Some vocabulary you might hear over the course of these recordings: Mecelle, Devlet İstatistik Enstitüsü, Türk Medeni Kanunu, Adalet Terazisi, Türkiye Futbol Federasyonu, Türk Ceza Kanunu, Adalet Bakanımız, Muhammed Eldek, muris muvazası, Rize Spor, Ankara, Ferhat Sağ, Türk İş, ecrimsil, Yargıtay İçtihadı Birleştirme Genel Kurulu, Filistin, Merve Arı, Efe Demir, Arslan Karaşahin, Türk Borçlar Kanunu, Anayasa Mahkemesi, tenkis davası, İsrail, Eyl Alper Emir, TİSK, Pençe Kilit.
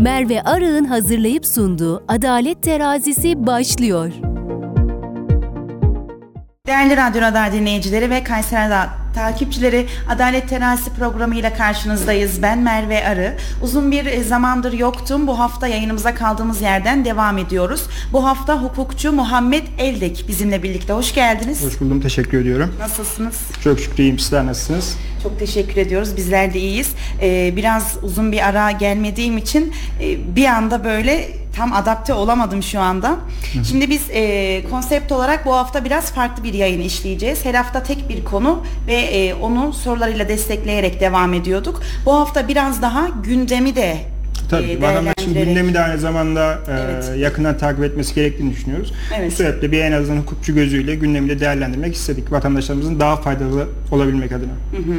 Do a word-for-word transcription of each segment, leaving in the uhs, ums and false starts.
Merve Arı'nın hazırlayıp sunduğu Adalet Terazisi başlıyor. Değerli Radyo Radar dinleyicileri ve Kayseri'de takipçileri, Adalet Terazisi programıyla karşınızdayız. Ben Merve Arı. Uzun bir zamandır yoktum. Bu hafta yayınımıza kaldığımız yerden devam ediyoruz. Bu hafta hukukçu Muhammed Eldek bizimle birlikte. Hoş geldiniz. Hoş buldum. Teşekkür ediyorum. Nasılsınız? Çok şükür iyiyim. Sizler nasılsınız? Çok teşekkür ediyoruz. Bizler de iyiyiz. Ee, biraz uzun bir ara gelmediğim için e, bir anda böyle tam adapte olamadım şu anda. Hı. Şimdi biz e, konsept olarak bu hafta biraz farklı bir yayın işleyeceğiz. Her hafta tek bir konu ve e, onu sorularıyla destekleyerek devam ediyorduk. Bu hafta biraz daha gündemi de Tabii vatandaşın gündemi de aynı zamanda evet. e, yakından takip etmesi gerektiğini düşünüyoruz. Evet. Bu sebeple bir en azından hukukçu gözüyle gündemi de değerlendirmek istedik vatandaşlarımızın daha faydalı olabilmek adına. Hı hı.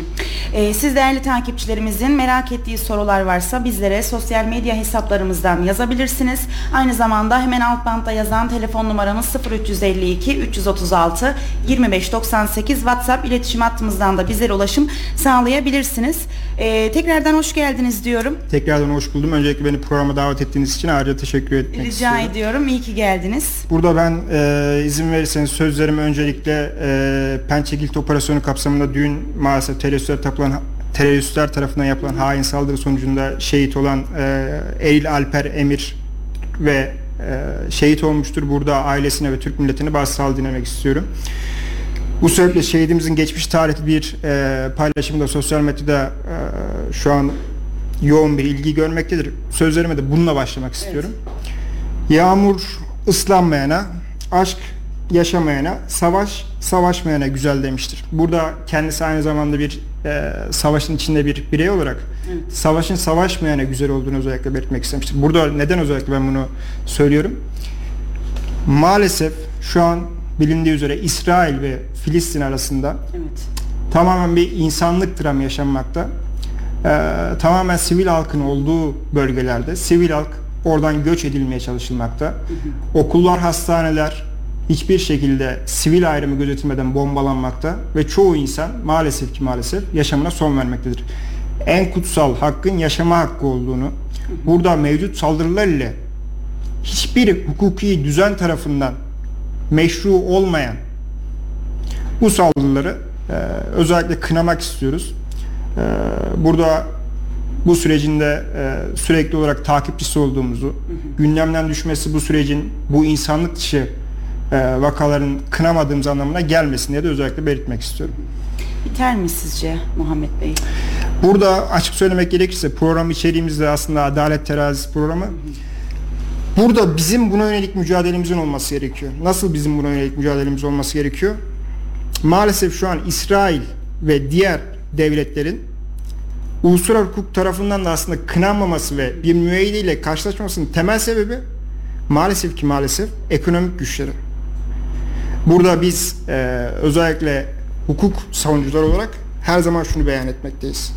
E, siz değerli takipçilerimizin merak ettiği sorular varsa bizlere sosyal medya hesaplarımızdan yazabilirsiniz. Aynı zamanda hemen alt bantta yazan telefon numaramız sıfır üç yüz elli iki üç yüz otuz altı yirmi beş doksan sekiz WhatsApp iletişim hattımızdan da bizlere ulaşım sağlayabilirsiniz. E, tekrardan hoş geldiniz diyorum. Tekrardan hoş buldum. Öncelikle beni programa davet ettiğiniz için ayrıca teşekkür etmek Rica istiyorum. Rica ediyorum. İyi ki geldiniz. Burada ben e, izin verirseniz sözlerimi öncelikle e, Pençe Kilit operasyonu kapsamında dün maalesef teröristler tapılan teröristler tarafından yapılan hain saldırı sonucunda şehit olan e, Eyl Alper Emir ve e, şehit olmuştur. Burada ailesine ve Türk milletine başsağlığı dilemek istiyorum. Bu sebeple şehidimizin geçmiş tarihli bir e, paylaşımda sosyal medyada e, şu an yoğun bir ilgi görmektedir. Sözlerime de bununla başlamak istiyorum. Evet. Yağmur ıslanmayana, aşk yaşamayana, savaş savaşmayana güzel demiştir. Burada kendisi aynı zamanda bir e, savaşın içinde bir birey olarak evet. savaşın savaşmayana güzel olduğunu özellikle belirtmek istemiştir. Burada neden özellikle ben bunu söylüyorum? Maalesef şu an bilindiği üzere İsrail ve Filistin arasında evet. tamamen bir insanlık dramı yaşanmakta. Ee, tamamen sivil halkın olduğu bölgelerde sivil halk oradan göç edilmeye çalışılmakta. Hı hı. Okullar, hastaneler hiçbir şekilde sivil ayrımı gözetilmeden bombalanmakta ve çoğu insan maalesef ki maalesef yaşamına son vermektedir. En kutsal hakkın yaşama hakkı olduğunu, hı hı. burada mevcut saldırılar ile hiçbir hukuki düzen tarafından meşru olmayan bu saldırıları e, özellikle kınamak istiyoruz. Burada bu sürecinde sürekli olarak takipçisi olduğumuzu, hı hı. gündemden düşmesi bu sürecin bu insanlık dışı vakaların kınamadığımız anlamına gelmesin diye de özellikle belirtmek istiyorum. Biter mi sizce Muhammed Bey? Burada açık söylemek gerekirse program içeriğimiz de aslında Adalet Terazisi programı. Hı hı. Burada bizim buna yönelik mücadelemizin olması gerekiyor. Nasıl bizim buna yönelik mücadelemiz olması gerekiyor? Maalesef şu an İsrail ve diğer devletlerin uluslararası hukuk tarafından da aslında kınanmaması ve bir müeyyideyle karşılaşmasının temel sebebi maalesef ki maalesef ekonomik güçleri. Burada biz e, özellikle hukuk savunucular olarak her zaman şunu beyan etmekteyiz.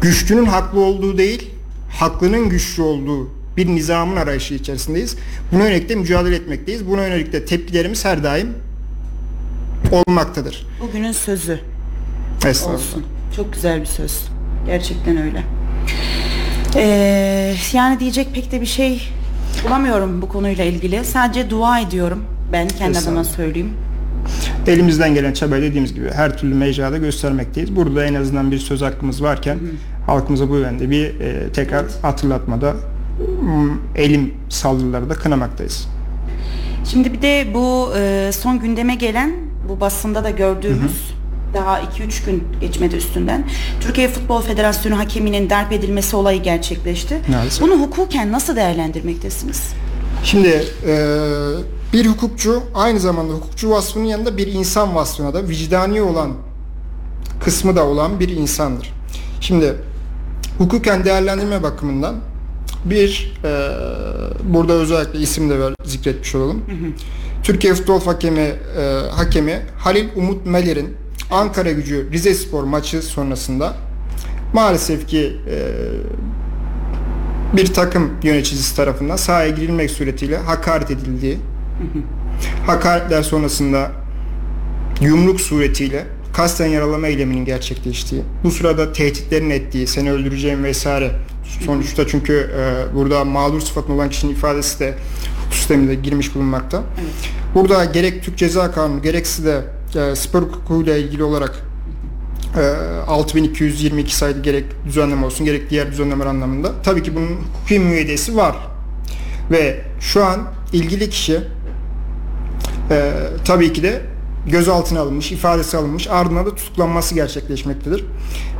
Güçlünün haklı olduğu değil, haklının güçlü olduğu bir nizamın arayışı içerisindeyiz. Buna yönelik de mücadele etmekteyiz. Buna yönelik de tepkilerimiz her daim olmaktadır. Bugünün sözü. Olsun. Çok güzel bir söz. Gerçekten öyle. Ee, yani diyecek pek de bir şey bulamıyorum bu konuyla ilgili. Sadece dua ediyorum. Ben kendi adıma söyleyeyim. Elimizden gelen çabayı dediğimiz gibi her türlü mecrada göstermekteyiz. Burada en azından bir söz hakkımız varken hı. halkımıza bu yönde bir e, tekrar evet. hatırlatmada elim saldırıları da kınamaktayız. Şimdi bir de bu e, son gündeme gelen bu basında da gördüğümüz hı hı. daha iki üç gün geçmedi üstünden. Türkiye Futbol Federasyonu hakeminin darp edilmesi olayı gerçekleşti. Maalesef. Bunu hukuken nasıl değerlendirmektesiniz? Şimdi e, bir hukukçu aynı zamanda hukukçu vasfının yanında bir insan vasfına da vicdani olan kısmı da olan bir insandır. Şimdi hukuken değerlendirme bakımından bir e, burada özellikle isim de ver, zikretmiş olalım. Hı hı. Türkiye Futbol Hakemi, e, hakemi Halil Umut Meler'in Ankara Gücü Rize Spor maçı sonrasında maalesef ki e, bir takım yöneticisi tarafından sahaya girilmek suretiyle hakaret edildiği, hakaretler sonrasında yumruk suretiyle kasten yaralama eyleminin gerçekleştiği, bu sırada tehditlerin ettiği, seni öldüreceğim vesaire Sonuçta çünkü e, burada mağdur sıfatında olan kişinin ifadesi de hukuk sistemine girmiş bulunmakta. Evet. Burada gerek Türk Ceza Kanunu gerekse de e, spor hukukuyla ilgili olarak e, altı bin iki yüz yirmi iki sayılı gerek düzenleme olsun gerek diğer düzenlemeler anlamında tabii ki bunun hukuki müeyyidesi var. Ve şu an ilgili kişi e, tabii ki de gözaltına alınmış, ifadesi alınmış, ardından da tutuklanması gerçekleşmektedir.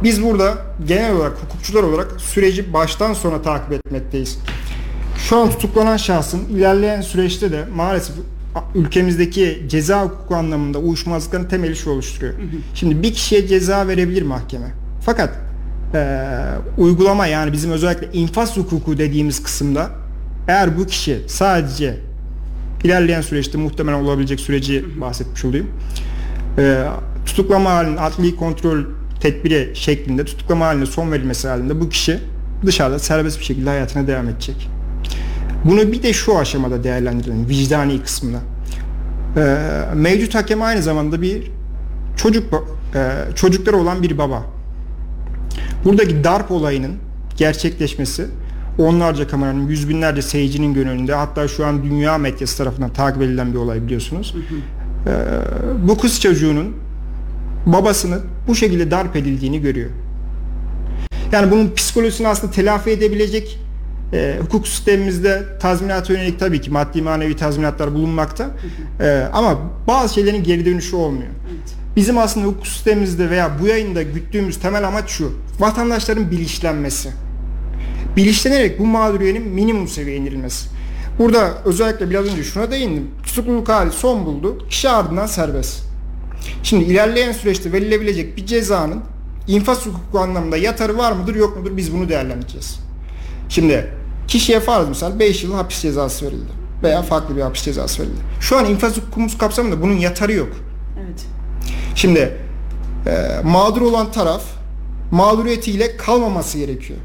Biz burada genel olarak hukukçular olarak süreci baştan sona takip etmekteyiz. Şu an tutuklanan şahsın ilerleyen süreçte de maalesef ülkemizdeki ceza hukuku anlamında uyuşmazlıkların temeli şu oluşturuyor. Şimdi bir kişiye ceza verebilir mahkeme. Fakat e, uygulama yani bizim özellikle infaz hukuku dediğimiz kısımda eğer bu kişi sadece ilerleyen süreçte muhtemelen olabilecek süreci bahsetmiş olayım. E, tutuklama halinde adli kontrol tedbiri şeklinde tutuklama haline son verilmesi halinde bu kişi dışarıda serbest bir şekilde hayatına devam edecek. Bunu bir de şu aşamada değerlendirelim vicdani kısmına. E, mevcut hakem aynı zamanda bir çocuk e, çocukları olan bir baba. Buradaki darp olayının gerçekleşmesi onlarca kameranın, yüz binlerce seyircinin gönlünde, hatta şu an dünya medyası tarafından takip edilen bir olay biliyorsunuz. Hı hı. Ee, bu kız çocuğunun babasını bu şekilde darp edildiğini görüyor. Yani bunun psikolojisini aslında telafi edebilecek e, hukuk sistemimizde tazminata yönelik tabii ki maddi manevi tazminatlar bulunmakta. Hı hı. E, ama bazı şeylerin geri dönüşü olmuyor. Evet. Bizim aslında hukuk sistemimizde veya bu yayında güttüğümüz temel amaç şu, vatandaşların bilinçlenmesi. Bilinçlenerek bu mağduriyenin minimum seviyeye indirilmesi. Burada özellikle biraz önce şuna değindim. Tutukluluk hali son buldu. Kişi ardından serbest. Şimdi ilerleyen süreçte verilebilecek bir cezanın infaz hukuku anlamında yatarı var mıdır yok mudur biz bunu değerlendireceğiz. Şimdi kişiye farz misal beş yıl hapis cezası verildi. Veya farklı bir hapis cezası verildi. Şu an infaz hukukumuz kapsamında bunun yatarı yok. Evet. Şimdi e, mağdur olan taraf mağduriyetiyle kalmaması gerekiyor.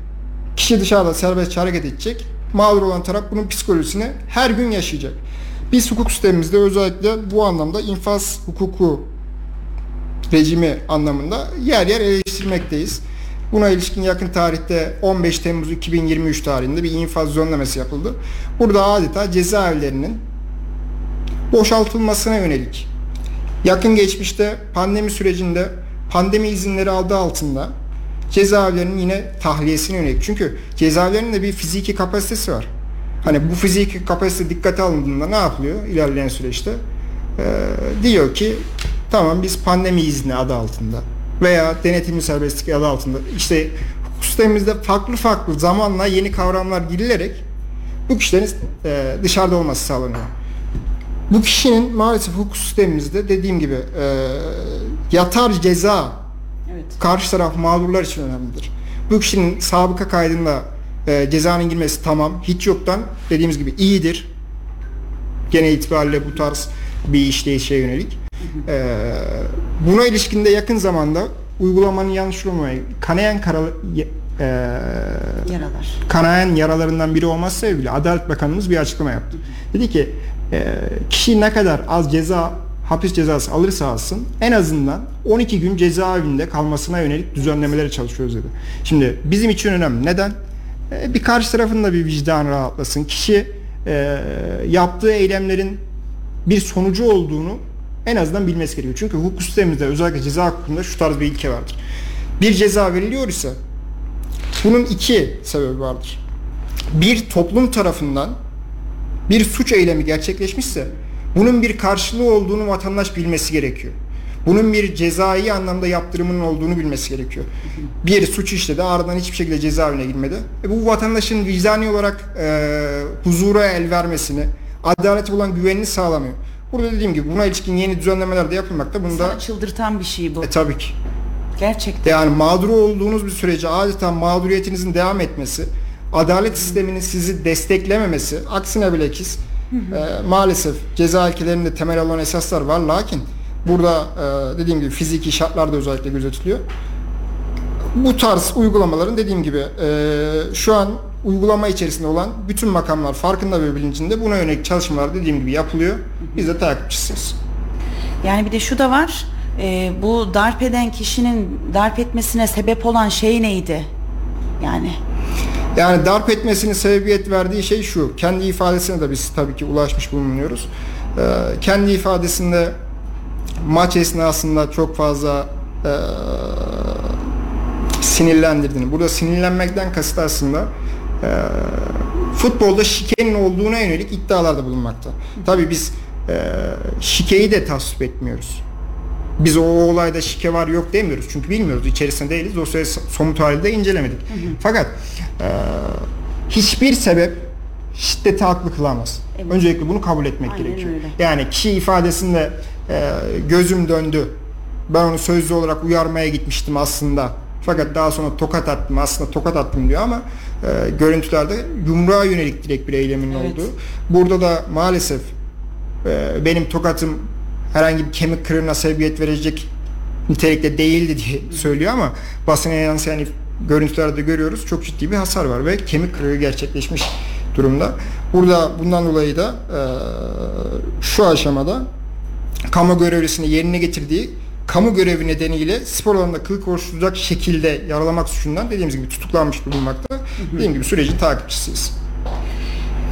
Kişi dışarıda serbestçe hareket edecek. Mağdur olan taraf bunun psikolojisini her gün yaşayacak. Biz hukuk sistemimizde özellikle bu anlamda infaz hukuku rejimi anlamında yer yer eleştirmekteyiz. Buna ilişkin yakın tarihte on beş Temmuz iki bin yirmi üç tarihinde bir infaz düzenlemesi yapıldı. Burada adeta cezaevlerinin boşaltılmasına yönelik. Yakın geçmişte pandemi sürecinde pandemi izinleri aldığı altında cezaevlerinin yine tahliyesine yönelik. Çünkü cezaevlerinin de bir fiziki kapasitesi var. Hani bu fiziki kapasite dikkate alındığında ne yapılıyor ilerleyen süreçte? Ee, diyor ki tamam biz pandemi izni adı altında veya denetimli serbestlik adı altında işte hukuk sistemimizde farklı farklı zamanla yeni kavramlar girilerek bu kişilerin e, dışarıda olması sağlanıyor. Bu kişinin maalesef hukuk sistemimizde dediğim gibi e, yatar ceza karşı taraf mağdurlar için önemlidir. Bu kişinin sabıka kaydında e, cezanın girmesi tamam, hiç yoktan dediğimiz gibi iyidir. Gene itibariyle bu tarz bir işleyişe yönelik. E, buna ilişkin de yakın zamanda uygulamanın yanlış olmayı kanayan karalı, e, yaralar. Kanayan yaralarından biri olması sebebiyle Adalet Bakanımız bir açıklama yaptı. Dedi ki e, kişi ne kadar az ceza hapis cezası alırsa alsın en azından on iki gün cezaevinde kalmasına yönelik düzenlemelere çalışıyoruz dedi. Şimdi bizim için önemli. Neden? E, bir karşı tarafında bir vicdan rahatlasın. Kişi e, yaptığı eylemlerin bir sonucu olduğunu en azından bilmesi gerekiyor. Çünkü hukuk sistemimizde özellikle ceza hukukunda şu tarz bir ilke vardır. Bir ceza veriliyor ise bunun iki sebebi vardır. Bir toplum tarafından bir suç eylemi gerçekleşmişse bunun bir karşılığı olduğunu vatandaş bilmesi gerekiyor. Bunun bir cezai anlamda yaptırımının olduğunu bilmesi gerekiyor. Bir suç işledi, ardından hiçbir şekilde cezaevine girmedi. E bu vatandaşın vicdani olarak e, huzura el vermesini, adalete olan güvenini sağlamıyor. Burada dediğim gibi buna ilişkin yeni düzenlemeler de yapılmakta. Bunu da çıldırtan bir şey bu. E tabii ki. Gerçekten. Yani mağdur olduğunuz bir sürece adeta mağduriyetinizin devam etmesi, adalet sisteminin sizi desteklememesi, aksine bilakis E, maalesef ceza ilkelerinde temel olan esaslar var lakin burada e, dediğim gibi fiziki şartlar da özellikle gözetiliyor. Bu tarz uygulamaların dediğim gibi e, şu an uygulama içerisinde olan bütün makamlar farkında ve bilincinde buna yönelik çalışmalar dediğim gibi yapılıyor. Biz de takipçisiyiz. Yani bir de şu da var. E, bu darp eden kişinin darp etmesine sebep olan şey neydi? Yani Yani darp etmesinin sebebiyet verdiği şey şu. Kendi ifadesine de biz tabii ki ulaşmış bulunuyoruz. Ee, kendi ifadesinde maç esnasında çok fazla ee, sinirlendirdiğini. Burada sinirlenmekten kasıt aslında e, futbolda şikenin olduğuna yönelik iddialarda bulunmakta. Tabii biz e, şikeyi de tasvip etmiyoruz. Biz o olayda şike var yok demiyoruz. Çünkü bilmiyoruz. İçerisinde değiliz. Dosyayı somut halde incelemedik. Hı hı. Fakat e, hiçbir sebep şiddete haklı kılamaz. Evet. Öncelikle bunu kabul etmek Aynen gerekiyor. Öyle. Yani kişi ifadesinde e, gözüm döndü. Ben onu sözlü olarak uyarmaya gitmiştim aslında. Fakat daha sonra tokat attım, aslında tokat attım diyor ama e, görüntülerde yumruğa yönelik direkt bir eylemin evet. olduğu. Burada da maalesef e, benim tokatım herhangi bir kemik kırığına sebebiyet verecek nitelikte değildi diye söylüyor ama basına yansıyan görüntülerde görüyoruz. Çok ciddi bir hasar var ve kemik kırığı gerçekleşmiş durumda. Burada bundan dolayı da e, şu aşamada kamu görevlisini yerine getirdiği kamu görevi nedeniyle spor alanında kılık oluşturacak şekilde yaralamak suçundan dediğimiz gibi tutuklanmış bulunmakta. Dediğim gibi sürecin takipçisiyiz.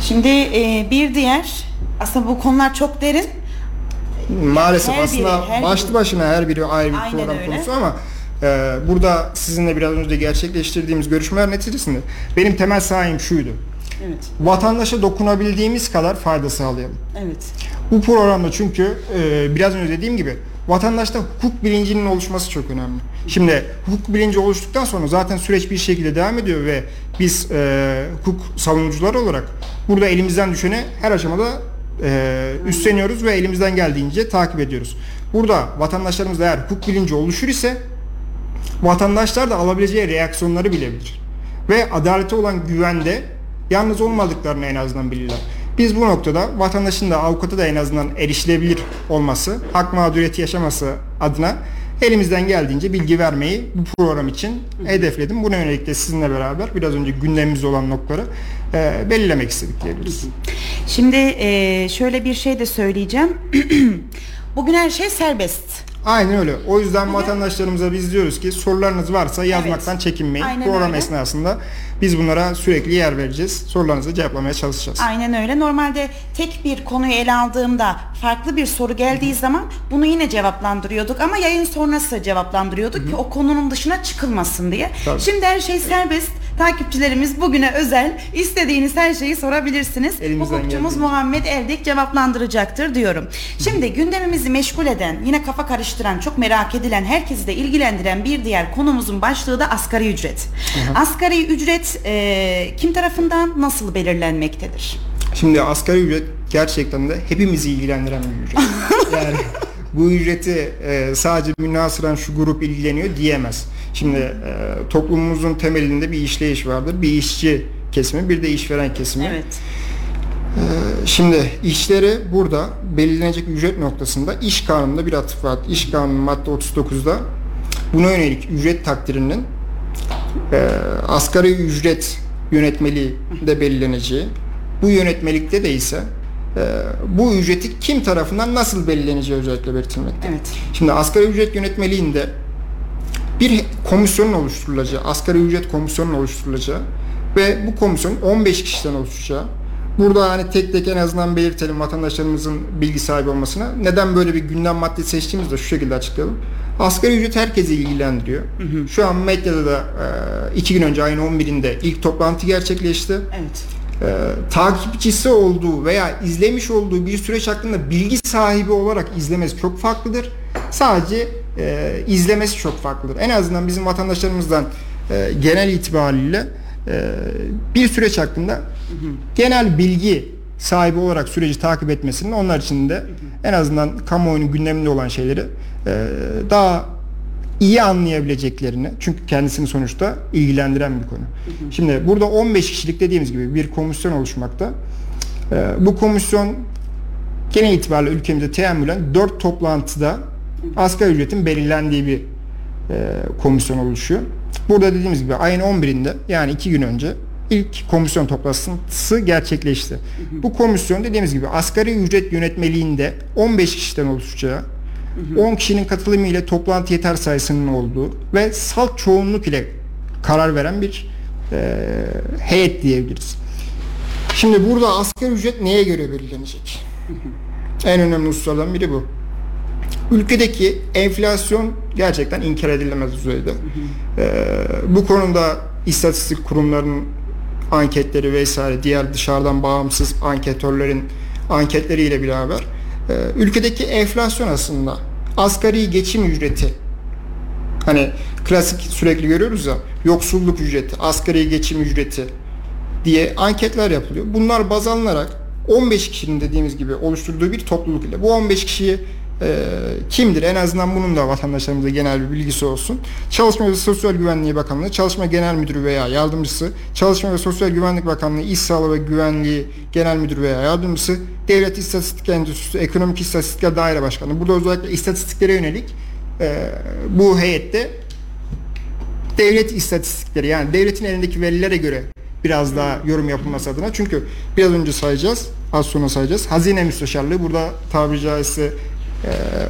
Şimdi e, bir diğer, aslında bu konular çok derin. Maalesef her aslında biri, başlı biri. başına her biri ayrı bir Aynen program öyle. konusu ama e, burada sizinle biraz önce gerçekleştirdiğimiz görüşmeler neticesinde benim temel sahim şuydu. Evet. Vatandaşa dokunabildiğimiz kadar fayda sağlayalım. Evet. Bu programda çünkü e, biraz önce dediğim gibi vatandaşta hukuk bilincinin oluşması çok önemli. Şimdi hukuk bilinci oluştuktan sonra zaten süreç bir şekilde devam ediyor ve biz e, hukuk savunucuları olarak burada elimizden düşeni her aşamada e, üstleniyoruz ve elimizden geldiğince takip ediyoruz. Burada vatandaşlarımızda eğer hukuk bilinci oluşur ise vatandaşlar da alabileceği reaksiyonları bilebilir. Ve adalete olan güvende yalnız olmadıklarını en azından bilirler. Biz bu noktada vatandaşın da avukata da en azından erişilebilir olması, hak mağduriyeti yaşaması adına elimizden geldiğince bilgi vermeyi bu program için hedefledim. Buna yönelik de sizinle beraber biraz önce gündemimizde olan noktaları e, belirlemek istedik diyebiliriz. Şimdi e, şöyle bir şey de söyleyeceğim. Bugün her şey serbest. Aynen öyle. O yüzden evet. vatandaşlarımıza biz diyoruz ki sorularınız varsa yazmaktan evet. çekinmeyin. Aynen Program öyle. esnasında biz bunlara sürekli yer vereceğiz. Sorularınızı cevaplamaya çalışacağız. Aynen öyle. Normalde tek bir konuyu ele aldığımda farklı bir soru geldiği Hı-hı. zaman bunu yine cevaplandırıyorduk ama yayın sonrası cevaplandırıyorduk Hı-hı. ki o konunun dışına çıkılmasın diye. Tabii. Şimdi her şey serbest. Takipçilerimiz bugüne özel istediğiniz her şeyi sorabilirsiniz. Elimizden Hukukçumuz geldi. Muhammed Eldek cevaplandıracaktır diyorum. Şimdi gündemimizi meşgul eden, yine kafa karıştıran, çok merak edilen, herkesi de ilgilendiren bir diğer konumuzun başlığı da asgari ücret. Hı hı. Asgari ücret e, kim tarafından nasıl belirlenmektedir? Şimdi asgari ücret gerçekten de hepimizi ilgilendiren bir ücret. Yani bu ücreti e, sadece münhasıran şu grup ilgileniyor diyemez. Şimdi e, toplumumuzun temelinde bir işleyiş vardır. Bir işçi kesimi, bir de işveren kesimi. Evet. E, şimdi işleri burada belirlenecek ücret noktasında iş kanununda bir atıf var. İş kanunu madde otuz dokuzda buna yönelik ücret takdirinin e, asgari ücret yönetmeliği de belirleneceği. Bu yönetmelikte de ise e, bu ücreti kim tarafından nasıl belirleneceği özellikle belirtilmekte. Evet. Şimdi asgari ücret yönetmeliğinde bir komisyonun oluşturulacağı, asgari ücret komisyonun oluşturulacağı ve bu komisyon on beş kişiden oluşacağı. Burada hani tek tek en azından belirtelim vatandaşlarımızın bilgi sahibi olmasına. Neden böyle bir gündem maddesi seçtiğimizde şu şekilde açıklayalım. Asgari ücret herkesi ilgilendiriyor. Hı hı. Şu an medyada da iki gün önce ayın on birinde ilk toplantı gerçekleşti. Evet. E, takipçisi olduğu veya izlemiş olduğu bir süreç hakkında bilgi sahibi olarak izlemesi çok farklıdır. Sadece e, izlemesi çok farklıdır. En azından bizim vatandaşlarımızdan e, genel itibariyle e, bir süreç hakkında hı hı. genel bilgi sahibi olarak süreci takip etmesinin onlar için de hı hı. en azından kamuoyunun gündeminde olan şeyleri e, daha iyi anlayabileceklerini, çünkü kendisini sonuçta ilgilendiren bir konu. Hı hı. Şimdi burada on beş kişilik dediğimiz gibi bir komisyon oluşmakta. E, bu komisyon genel itibariyle ülkemizde teamülen dört toplantıda asgari ücretin belirlendiği bir e, komisyon oluşuyor. Burada dediğimiz gibi ayın on birinde yani iki gün önce ilk komisyon toplantısı gerçekleşti. Hı hı. Bu komisyon dediğimiz gibi asgari ücret yönetmeliğinde on beş kişiden oluşacağı, hı hı. on kişinin katılımı ile toplantı yeter sayısının olduğu ve salt çoğunluk ile karar veren bir e, heyet diyebiliriz. Şimdi burada asgari ücret neye göre belirlenecek? En önemli hususlardan biri bu. Ülkedeki enflasyon gerçekten inkar edilemez düzeyde. E, bu konuda istatistik kurumlarının anketleri vesaire diğer dışarıdan bağımsız anketörlerin anketleriyle beraber e, ülkedeki enflasyon aslında asgari geçim ücreti, hani klasik sürekli görüyoruz ya, yoksulluk ücreti, asgari geçim ücreti diye anketler yapılıyor. Bunlar baz alınarak on beş kişinin dediğimiz gibi oluşturduğu bir topluluk ile bu on beş kişiyi e, kimdir? En azından bunun da vatandaşlarımıza genel bir bilgisi olsun. Çalışma ve Sosyal Güvenliği Bakanlığı, Çalışma Genel Müdürü veya Yardımcısı, Çalışma ve Sosyal Güvenlik Bakanlığı, İş Sağlığı ve Güvenliği Genel Müdürü veya Yardımcısı, Devlet İstatistik Enstitüsü, Ekonomik İstatistikler Daire Başkanı. Burada özellikle istatistiklere yönelik e, bu heyette devlet istatistikleri, yani devletin elindeki verilere göre biraz daha yorum yapılması adına, çünkü biraz önce sayacağız, az sonra sayacağız, hazine müsteşarlığı burada tabiri caizse e,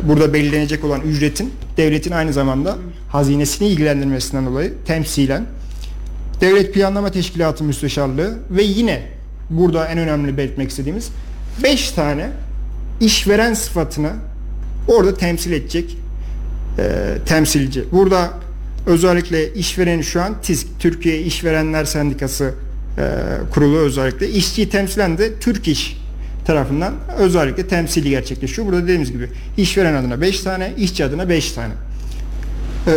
burada belirlenecek olan ücretin devletin aynı zamanda hazinesini ilgilendirmesinden dolayı temsilen, devlet planlama teşkilatı müsteşarlığı ve yine burada en önemli belirtmek istediğimiz beş tane işveren sıfatını orada temsil edecek e, temsilci. Burada özellikle işvereni şu an TİSK, Türkiye İşverenler Sendikası e, kurulu özellikle. İşçiyi temsilen de Türk İş tarafından özellikle temsili gerçekleşiyor. Burada dediğimiz gibi işveren adına beş tane, işçi adına beş tane. Ee,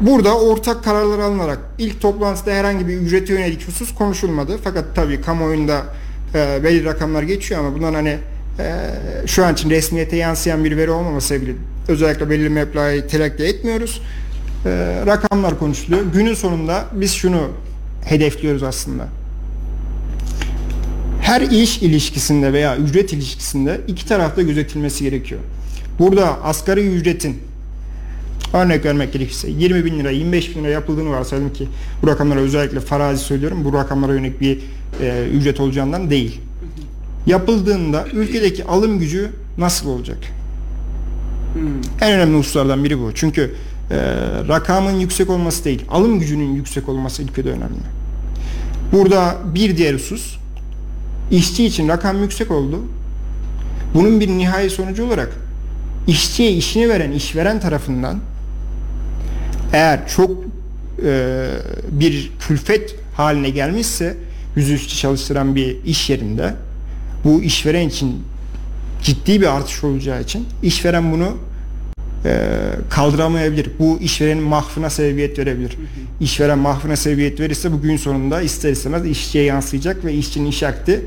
burada ortak kararlar alınarak ilk toplantıda herhangi bir ücrete yönelik husus konuşulmadı. Fakat tabii kamuoyunda e, belli rakamlar geçiyor ama bundan hani e, şu an için resmiyete yansıyan bir veri olmaması sebebiyle özellikle belli meblağı telakki etmiyoruz. Ee, rakamlar konuşuluyor. Günün sonunda biz şunu hedefliyoruz aslında. Her iş ilişkisinde veya ücret ilişkisinde iki tarafta gözetilmesi gerekiyor. Burada asgari ücretin, örnek vermek gerekirse, yirmi bin lira, yirmi beş bin lira yapıldığını varsayalım ki bu rakamlara özellikle farazi söylüyorum, bu rakamlara yönelik bir e, ücret olacağından değil. Yapıldığında ülkedeki alım gücü nasıl olacak? Hmm. En önemli hususlardan biri bu. Çünkü Ee, rakamın yüksek olması değil, alım gücünün yüksek olması ülkede önemli. Burada bir diğer husus, işçi için rakam yüksek oldu. Bunun bir nihai sonucu olarak işçiye işini veren işveren tarafından eğer çok e, bir külfet haline gelmişse yüzüstü çalıştıran bir iş yerinde, bu işveren için ciddi bir artış olacağı için işveren bunu kaldıramayabilir. Bu işverenin mahfına sebebiyet verebilir. Hı hı. İşveren mahfına sebebiyet verirse bugün sonunda ister istemez işçiye yansıyacak ve işçinin iş hakkı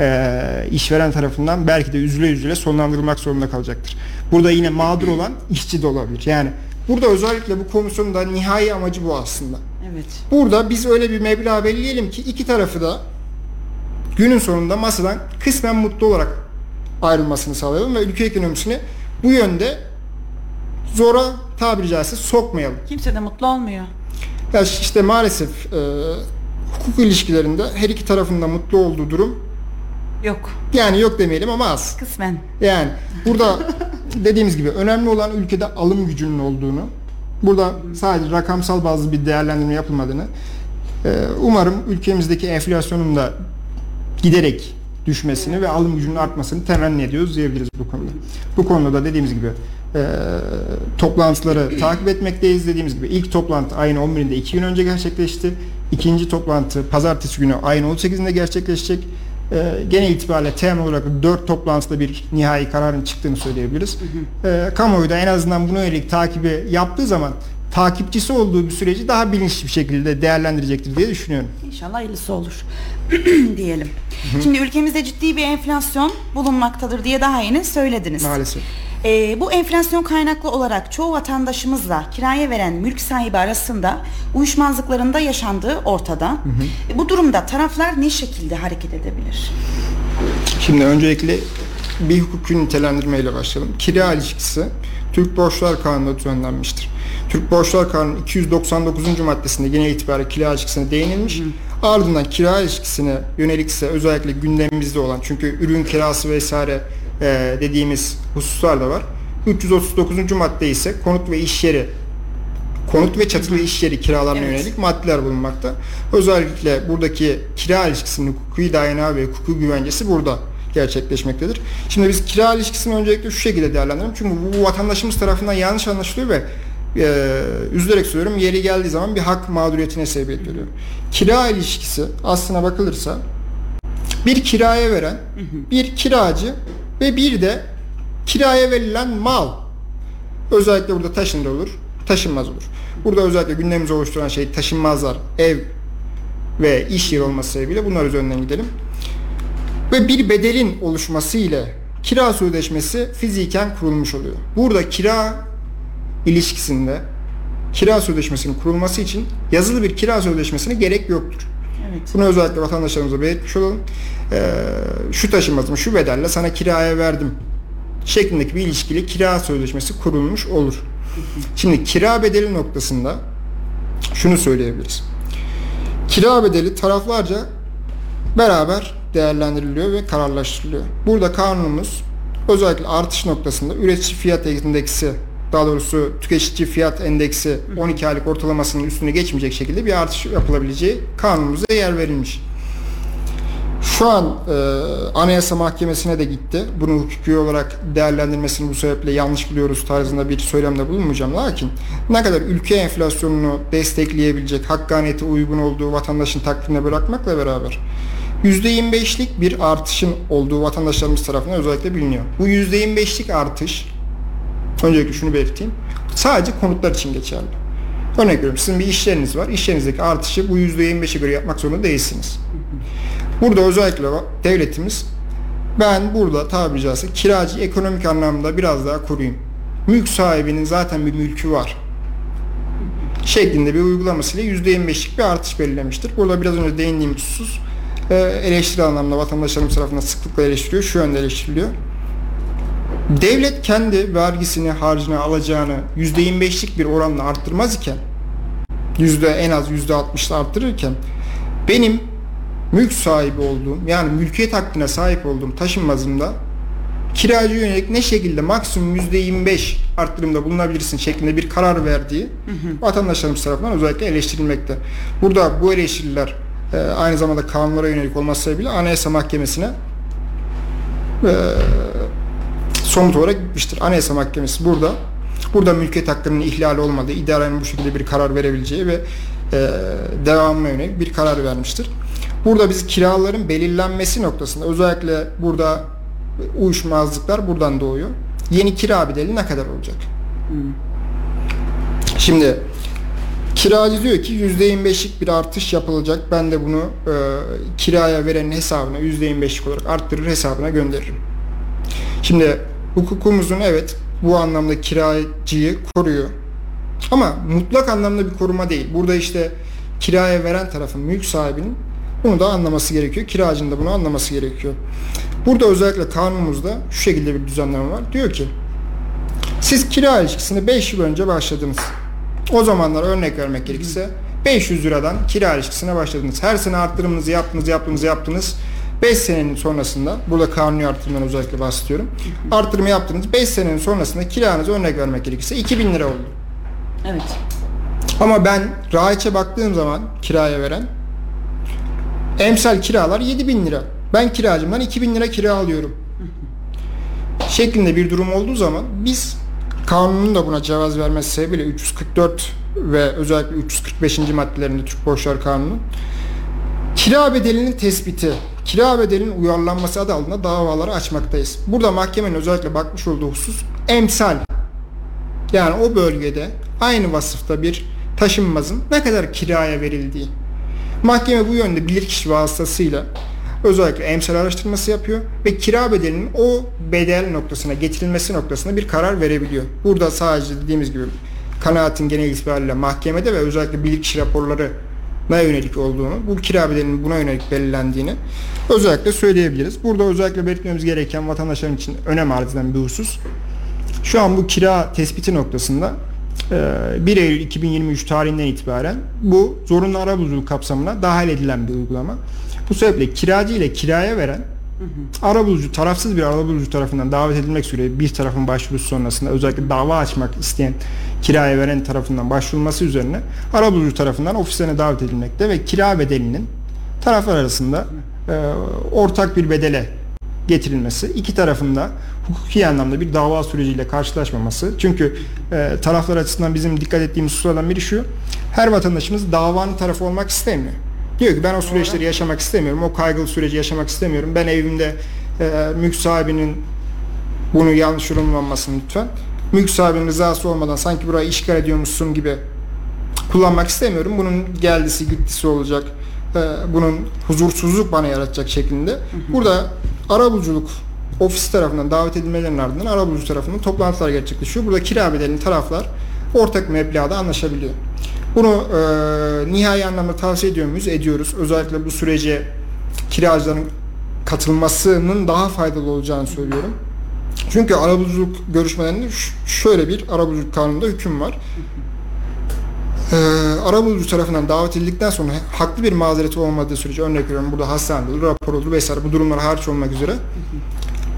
e, işveren tarafından belki de üzüle üzüle sonlandırılmak zorunda kalacaktır. Burada yine mağdur olan işçi de olabilir. Yani burada özellikle bu komisyonun da nihai amacı bu aslında. Evet. Burada biz öyle bir meblağ belirleyelim ki iki tarafı da günün sonunda masadan kısmen mutlu olarak ayrılmasını sağlayalım ve ülke ekonomisini bu yönde zora tabiri caizse sokmayalım. Kimse de mutlu olmuyor. Ya işte maalesef e, hukuk ilişkilerinde her iki tarafında mutlu olduğu durum yok. Yani yok demeyelim ama az. Kısmen. Yani burada dediğimiz gibi önemli olan ülkede alım gücünün olduğunu, burada sadece rakamsal bazı bir değerlendirme yapılmadığını, e, umarım ülkemizdeki enflasyonun da giderek düşmesini, evet, ve alım gücünün artmasını temenni ediyoruz diyebiliriz bu konuda. Bu konuda da dediğimiz gibi E, toplantıları takip etmekteyiz. Dediğimiz gibi ilk toplantı ayın on birinde iki gün önce gerçekleşti. İkinci toplantı pazartesi günü ayın on sekizinde gerçekleşecek. E, genel itibariyle temel olarak dört toplantıda bir nihai kararın çıktığını söyleyebiliriz. E, kamuoyu da en azından buna yönelik takibi yaptığı zaman takipçisi olduğu bir süreci daha bilinçli bir şekilde değerlendirecektir diye düşünüyorum. İnşallah hayırlısı olur diyelim. Şimdi ülkemizde ciddi bir enflasyon bulunmaktadır diye daha yeni söylediniz. Maalesef. Ee, bu enflasyon kaynaklı olarak çoğu vatandaşımızla kiraya veren mülk sahibi arasında uyuşmazlıkların da yaşandığı ortada. Hı hı. Bu durumda taraflar ne şekilde hareket edebilir? Şimdi öncelikle bir hukuki nitelendirmeyle başlayalım. Kira ilişkisi Türk Borçlar Kanunu'nda düzenlenmiştir. Türk Borçlar Kanunu iki yüz doksan dokuzuncu maddesinde genel itibariyle kira ilişkisine değinilmiş. Hı. Ardından kira ilişkisine yönelikse özellikle gündemimizde olan, çünkü ürün kirası vesaire Ee, dediğimiz hususlar da var. üç yüz otuz dokuzuncu madde ise konut ve iş yeri konut ve çatılı iş yeri kiralarına evet. yönelik maddeler bulunmakta. Özellikle buradaki kira ilişkisinin hukuki dayanağı ve hukuki güvencesi burada gerçekleşmektedir. Şimdi biz kira ilişkisini öncelikle şu şekilde değerlendirelim. Çünkü bu, bu vatandaşımız tarafından yanlış anlaşılıyor ve e, üzülerek söylüyorum, yeri geldiği zaman bir hak mağduriyetine sebebiyet veriyor. Kira ilişkisi aslına bakılırsa bir kiraya veren, bir kiracı ve bir de kiraya verilen mal. Özellikle burada taşınır olur, taşınmaz olur. Burada özellikle gündemimizi oluşturan şey taşınmazlar, ev ve iş yeri olması sebebiyle bunlar üzerinden gidelim. Ve bir bedelin oluşması ile kira sözleşmesi fiziken kurulmuş oluyor. Burada kira ilişkisinde kira sözleşmesinin kurulması için yazılı bir kira sözleşmesine gerek yoktur. Evet. Bunu özellikle vatandaşlarımıza belirtmiş olalım. Ee, şu taşınmazım, şu bedelle sana kiraya verdim şeklindeki bir ilişkili kira sözleşmesi kurulmuş olur. Şimdi kira bedeli noktasında şunu söyleyebiliriz. Kira bedeli taraflarca beraber değerlendiriliyor ve kararlaştırılıyor. Burada kanunumuz özellikle artış noktasında üretici fiyat endeksi, daha doğrusu tüketici fiyat endeksi on iki aylık ortalamasının üstünü geçmeyecek şekilde bir artış yapılabileceği kanunumuzda yer verilmiş. Şu an e, Anayasa Mahkemesi'ne de gitti. Bunu hukuki olarak değerlendirmesini bu sebeple yanlış buluyoruz tarzında bir söylemde bulunmayacağım. Lakin ne kadar ülke enflasyonunu destekleyebilecek, hakkaniyete uygun olduğu vatandaşın takdirine bırakmakla beraber yüzde yirmi beşlik bir artışın olduğu vatandaşlarımız tarafından özellikle biliniyor. Bu yüzde yirmi beşlik artış, öncelikle şunu belirteyim, sadece konutlar için geçerli. Örnek veriyorum, sizin bir iş yeriniz var. İş yerinizdeki artışı bu yüzde yirmi beşe göre yapmak zorunda değilsiniz. Burada özellikle devletimiz, ben burada tabiri caizse kiracı ekonomik anlamda biraz daha koruyayım, mülk sahibinin zaten bir mülkü var şeklinde bir uygulamasıyla yüzde yirmi beşlik bir artış belirlemiştir. Burada biraz önce değindiğim husus eleştiri anlamında vatandaşlarımız tarafından sıklıkla eleştiriliyor. Şu yönde eleştiriliyor. Devlet kendi vergisini, harcını, alacağını yüzde yirmi beşlik bir oranla arttırmaz iken, yüzde en az yüzde altmışla arttırırken, benim mülk sahibi olduğum, yani mülkiyet hakkına sahip olduğum taşınmazımda kiracı yönelik ne şekilde maksimum yüzde yirmi beş arttırımda bulunabilirsin şeklinde bir karar verdiği vatandaşlarımız tarafından özellikle eleştirilmekte. Burada bu eleştiriler aynı zamanda kanunlara yönelik olması sebebiyle Anayasa Mahkemesi'ne e, somut olarak gitmiştir. Anayasa Mahkemesi burada burada mülkiyet hakkının ihlali olmadığı, idarenin bu şekilde bir karar verebileceği ve e, devamına yönelik bir karar vermiştir. Burada biz kiraların belirlenmesi noktasında özellikle burada uyuşmazlıklar buradan doğuyor. Yeni kira bedeli ne kadar olacak? Hmm. Şimdi kiracı diyor ki yüzde yirmi beşlik bir artış yapılacak. Ben de bunu e, kiraya verenin hesabına yüzde yirmi beşlik olarak arttırır, hesabına gönderirim. Şimdi hukukumuzun evet bu anlamda kiracıyı koruyor. Ama mutlak anlamda bir koruma değil. Burada işte kiraya veren tarafın, mülk sahibinin bunu da anlaması gerekiyor. Kiracının da bunu anlaması gerekiyor. Burada özellikle kanunumuzda şu şekilde bir düzenleme var. Diyor ki siz kira ilişkisini beş yıl önce başladınız. O zamanlar örnek vermek gerekirse beş yüz liradan kira ilişkisine başladınız. Her sene arttırımınızı yaptınız, yaptınız, yaptınız. beş senenin sonrasında, burada kanuni artırımdan özellikle bahsediyorum. Artırımı yaptınız. beş senenin sonrasında kiranız, örnek vermek gerekirse iki bin lira oldu. Evet. Ama ben Rahiç'e baktığım zaman kiraya veren emsal kiralar yedi bin lira. Ben kiracımdan iki bin lira kira alıyorum. Şeklinde bir durum olduğu zaman biz kanunun da buna cevaz vermesi sebebiyle üç yüz kırk dört ve özellikle üç yüz kırk beşinci maddelerinde Türk Borçlar Kanunu kira bedelinin tespiti, kira bedelinin uyarlanması adı altında davaları açmaktayız. Burada mahkemenin özellikle bakmış olduğu husus emsal. Yani o bölgede aynı vasıfta bir taşınmazın ne kadar kiraya verildiği. Mahkeme bu yönde bilirkişi vasıtasıyla özellikle emsal araştırması yapıyor ve kira bedelinin o bedel noktasına getirilmesi noktasına bir karar verebiliyor. Burada sadece dediğimiz gibi kanaatin genel itibariyle mahkemede ve özellikle bilirkişi raporlarına yönelik olduğunu, bu kira bedelinin buna yönelik belirlendiğini özellikle söyleyebiliriz. Burada özellikle belirtmemiz gereken vatandaşların için önem arz eden bir husus. Şu an bu kira tespiti noktasında bir Eylül iki bin yirmi üç tarihinden itibaren bu zorunlu arabuluculuk kapsamına dahil edilen bir uygulama. Bu sebeple kiracı ile kiraya veren arabulucu, tarafsız bir arabulucu tarafından davet edilmek üzere bir tarafın başvurusu sonrasında özellikle dava açmak isteyen kiraya veren tarafından başvurulması üzerine arabulucu tarafından ofislerine davet edilmekte ve kira bedelinin taraflar arasında e, ortak bir bedele getirilmesi, iki tarafında hukuki anlamda bir dava süreciyle karşılaşmaması. Çünkü e, taraflar açısından bizim dikkat ettiğimiz hususlardan biri şu: her vatandaşımız davanın tarafı olmak istemiyor. Diyor ki ben o süreçleri yaşamak istemiyorum, o kaygılı süreci yaşamak istemiyorum. Ben evimde e, mülk sahibinin, bunu yanlış yorumlanmasın lütfen, mülk sahibinin rızası olmadan sanki burayı işgal ediyormuşsun gibi kullanmak istemiyorum. Bunun geldisi gittisi olacak, e, bunun huzursuzluk bana yaratacak şeklinde. Burada arabuluculuk ofisi tarafından davet edilmelerinin ardından arabulucu tarafından toplantılar gerçekleşiyor. Burada kira bedelini taraflar ortak meblağda anlaşabiliyor. Bunu e, nihai anlamda tavsiye ediyor muyuz? Ediyoruz. Özellikle bu sürece kiracıların katılmasının daha faydalı olacağını söylüyorum. Çünkü arabuluculuk görüşmelerinde şöyle bir arabuluculuk kanununda hüküm var. E, arabulucu tarafından davet edildikten sonra haklı bir mazereti olmadığı sürece, örnek veriyorum burada hastane olur, rapor olur vesaire, bu durumlar hariç olmak üzere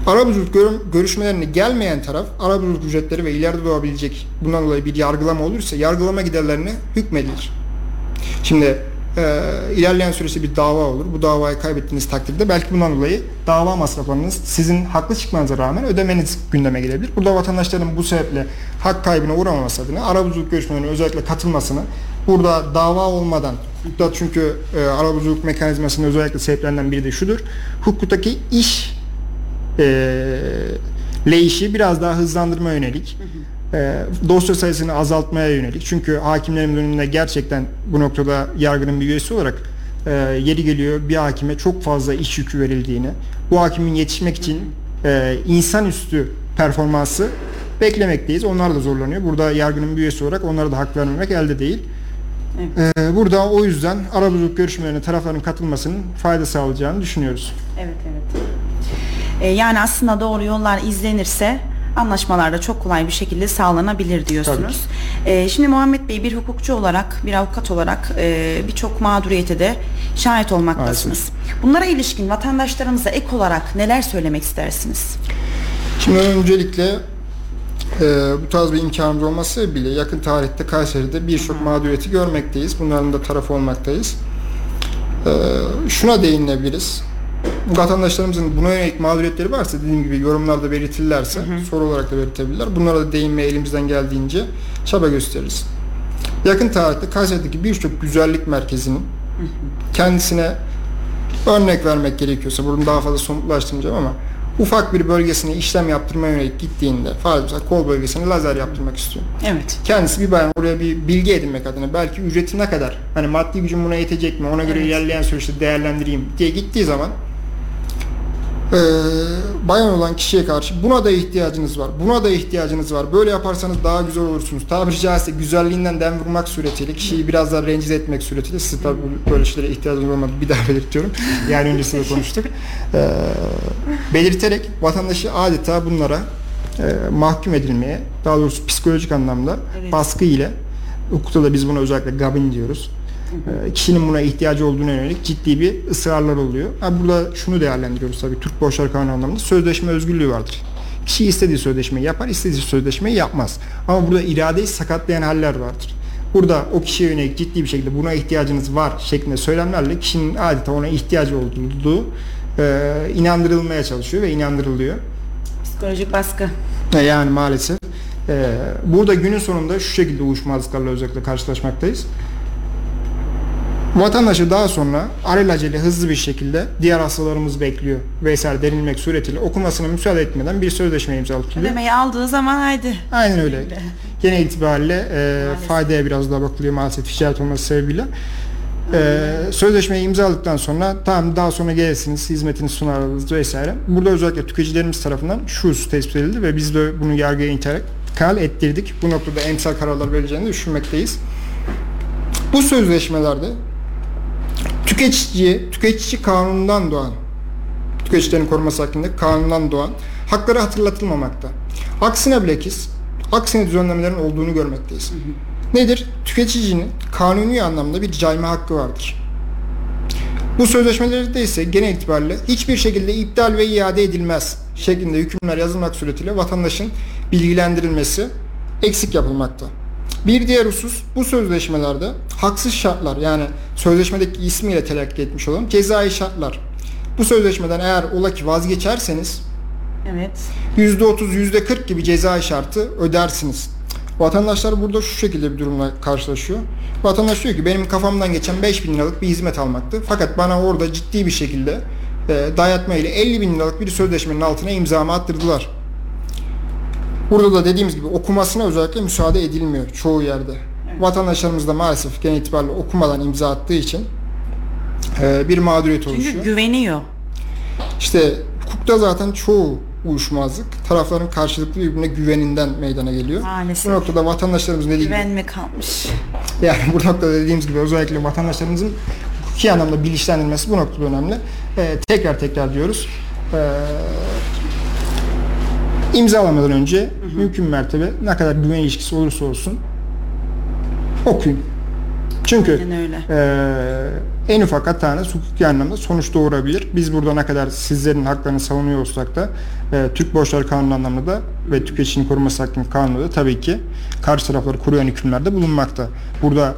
arabuluculuk görüşmelerine gelmeyen taraf arabuluculuk ücretleri ve ileride doğabilecek bundan dolayı bir yargılama olursa yargılama giderlerine hükmedilir. Şimdi e, ilerleyen süresi bir dava olur. Bu davayı kaybettiğiniz takdirde belki bundan dolayı dava masraflarınız sizin haklı çıkmanıza rağmen ödemeniz gündeme gelebilir. Burada vatandaşların bu sebeple hak kaybına uğramaması adına arabuluculuk görüşmelerine özellikle katılmasını, burada dava olmadan, çünkü e, arabuluculuk mekanizmasının özellikle sebeplerinden biri de şudur: hukuktaki iş E, leyişi biraz daha hızlandırmaya yönelik, e, dosya sayısını azaltmaya yönelik. Çünkü hakimlerin önünde gerçekten bu noktada yargının bir üyesi olarak e, yeri geliyor bir hakime çok fazla iş yükü verildiğini, bu hakimin yetişmek için e, insanüstü performansı beklemekteyiz. Onlar da zorlanıyor. Burada yargının bir üyesi olarak onlara da hak vermemek elde değil. Evet. E, burada o yüzden arabuluculuk görüşmelerine tarafların katılmasının fayda sağlayacağını düşünüyoruz. Evet, evet. Yani aslında doğru yollar izlenirse anlaşmalarda çok kolay bir şekilde sağlanabilir diyorsunuz. Ee, şimdi Muhammed Bey, bir hukukçu olarak, bir avukat olarak e, birçok mağduriyete de şahit olmaktasınız. Aynen. Bunlara ilişkin vatandaşlarımıza ek olarak neler söylemek istersiniz? Şimdi öncelikle e, bu tarz bir imkanımız olması bile yakın tarihte Kayseri'de birçok mağduriyeti görmekteyiz. Bunların da tarafı olmaktayız. E, şuna değinebiliriz. Vatandaşlarımızın buna yönelik mağduriyetleri varsa, dediğim gibi yorumlarda belirtirlerse, hı hı, soru olarak da belirtebilirler. Bunlara da değinmeye elimizden geldiğince çaba gösteririz. Yakın tarihte Kayseri'deki birçok güzellik merkezinin, hı hı, kendisine örnek vermek gerekiyorsa, bunu daha fazla somutlaştırmayacağım ama ufak bir bölgesine işlem yaptırmaya yönelik gittiğinde, fazla kol bölgesine lazer yaptırmak istiyor. Evet. Kendisi bir bayan oraya bir bilgi edinmek adına, belki ücreti ne kadar, hani maddi gücüm buna yetecek mi, ona göre evet, ilerleyen süreçte değerlendireyim diye gittiği zaman Ee, bayan olan kişiye karşı buna da ihtiyacınız var, buna da ihtiyacınız var, böyle yaparsanız daha güzel olursunuz, tabiri caizse güzelliğinden dem vurmak suretiyle, kişiyi biraz daha rencide etmek suretiyle, size tabii böyle şeylere ihtiyacınız olmadı, bir daha belirtiyorum yani öncesinde konuştuk, ee, belirterek vatandaşı adeta bunlara e, mahkum edilmeye, daha doğrusu psikolojik anlamda evet, baskı ile, hukukta da biz buna özellikle gabin diyoruz, kişinin buna ihtiyacı olduğuna yönelik ciddi bir ısrarlar oluyor. Burada şunu değerlendiriyoruz tabii, Türk Borçlar Kanunu anlamında sözleşme özgürlüğü vardır. Kişi istediği sözleşmeyi yapar, istediği sözleşmeyi yapmaz. Ama burada iradeyi sakatlayan haller vardır. Burada o kişiye yönelik ciddi bir şekilde buna ihtiyacınız var şeklinde söylemlerle kişinin adeta ona ihtiyacı olduğu e, inandırılmaya çalışıyor ve inandırılıyor. Psikolojik baskı. Yani maalesef. E, burada günün sonunda şu şekilde uyuşmazlıklarla özellikle karşılaşmaktayız. Vatandaşı daha sonra alelacele hızlı bir şekilde diğer hastalarımız bekliyor vesaire denilmek suretiyle okumasına müsaade etmeden bir sözleşme imzalatılıyor. Ödemeyi aldığı zaman haydi. Aynen öyle. öyle. Genel itibariyle e, faydaya biraz daha bakılıyor maalesef, ticaret olması sebebiyle. E, sözleşmeyi imzaladıktan sonra tamam daha sonra gelirsiniz, hizmetini sunarız vesaire. Burada özellikle tüketicilerimiz tarafından şu husus tespit edildi ve biz de bunu yargıya intikal ettirdik. Bu noktada emsal kararlar vereceğini düşünmekteyiz. Bu sözleşmelerde Tüketici, tüketici kanunundan doğan, tüketicilerin korunması hakkında kanundan doğan hakları hatırlatılmamakta. Aksine bilakis, aksine düzenlemelerin olduğunu görmekteyiz. Hı hı. Nedir? Tüketicinin kanuni anlamda bir cayma hakkı vardır. Bu sözleşmelerde ise genel itibariyle hiçbir şekilde iptal ve iade edilmez şeklinde hükümler yazılmak suretiyle vatandaşın bilgilendirilmesi eksik yapılmakta. Bir diğer husus, bu sözleşmelerde haksız şartlar, yani sözleşmedeki ismiyle telakki etmiş olan cezai şartlar. Bu sözleşmeden eğer ola ki vazgeçerseniz, evet, yüzde otuz, yüzde kırk gibi cezai şartı ödersiniz. Vatandaşlar burada şu şekilde bir durumla karşılaşıyor. Vatandaş diyor ki benim kafamdan geçen beş bin liralık bir hizmet almaktı. Fakat bana orada ciddi bir şekilde e, dayatma ile elli bin liralık bir sözleşmenin altına imzamı attırdılar. Burada da dediğimiz gibi okumasına özellikle müsaade edilmiyor çoğu yerde. Evet. Vatandaşlarımız da maalesef genel itibariyle okumadan imza attığı için e, bir mağduriyet oluşuyor. Çünkü güveniyor. İşte hukukta zaten çoğu uyuşmazlık tarafların karşılıklı birbirine güveninden meydana geliyor. Maalesef. Bu noktada vatandaşlarımızın dediği gibi, güvenme kalmış. Yani bu noktada dediğimiz gibi özellikle vatandaşlarımızın hukuki anlamda bilinçlendirilmesi bu noktada önemli. Ee, tekrar tekrar diyoruz. Ee, imzalamadan önce hı hı. mümkün mertebe ne kadar güven ilişkisi olursa olsun okuyun. Çünkü e, en ufak hatanız hukuki anlamda sonuç doğurabilir. Biz burada ne kadar sizlerin haklarını savunuyor olsak da e, Türk Borçlar Kanunu anlamında da ve Tüketici Korunması Hakkında Kanunu da tabii ki karşı tarafları koruyan hükümlerde bulunmakta. Burada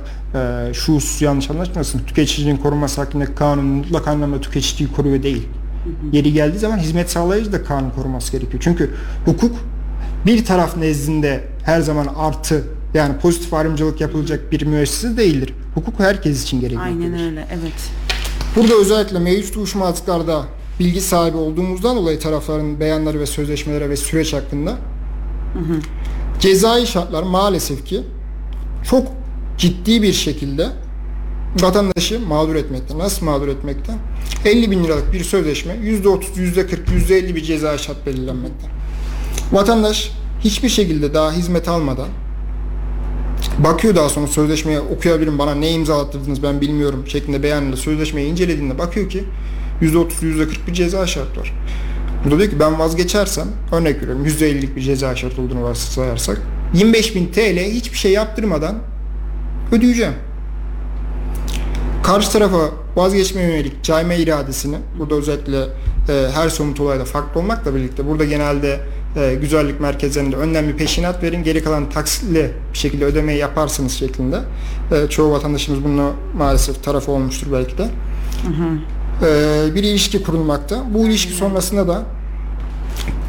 e, şu husus yanlış anlaşılmasın. Tüketicinin korunması hakkındaki kanun mutlak anlamda tüketiciyi koruyor değil. Yeri geldiği zaman hizmet sağlayıcı da kanun koruması gerekiyor. Çünkü hukuk bir taraf nezdinde her zaman artı, yani pozitif ayrımcılık yapılacak bir müessese değildir. Hukuk herkes için gereklidir. Aynen öyle, evet. Burada özellikle mevcut uyuşmazlıklarda bilgi sahibi olduğumuzdan dolayı tarafların beyanları ve sözleşmelere ve süreç hakkında hı hı. cezai şartlar maalesef ki çok ciddi bir şekilde vatandaşı mağdur etmekte. Nasıl mağdur etmekte? elli bin liralık bir sözleşme yüzde otuz, yüzde kırk, yüzde elli bir cezai şart belirlenmekte. Vatandaş hiçbir şekilde daha hizmet almadan bakıyor, daha sonra sözleşmeyi okuyabilirim, bana ne imzalattırdınız ben bilmiyorum şeklinde beyanında sözleşmeyi incelediğinde bakıyor ki yüzde otuz, yüzde kırk bir ceza şartı var. Burada diyor ki ben vazgeçersem, örnek veriyorum yüzde ellilik bir ceza şartı olduğunu varsayarsak yirmi beş bin TL hiçbir şey yaptırmadan ödeyeceğim. Karşı tarafa vazgeçmeye yönelik cayma iradesini, burada özellikle e, her somut olayda farklı olmakla birlikte burada genelde E, güzellik merkezlerinde önden bir peşinat verin, geri kalan taksitli bir şekilde ödemeyi yaparsınız şeklinde. E, çoğu vatandaşımız bununla maalesef tarafı olmuştur belki de. Hı hı. E, bir ilişki kurulmakta. Bu ilişki hı hı. sonrasında da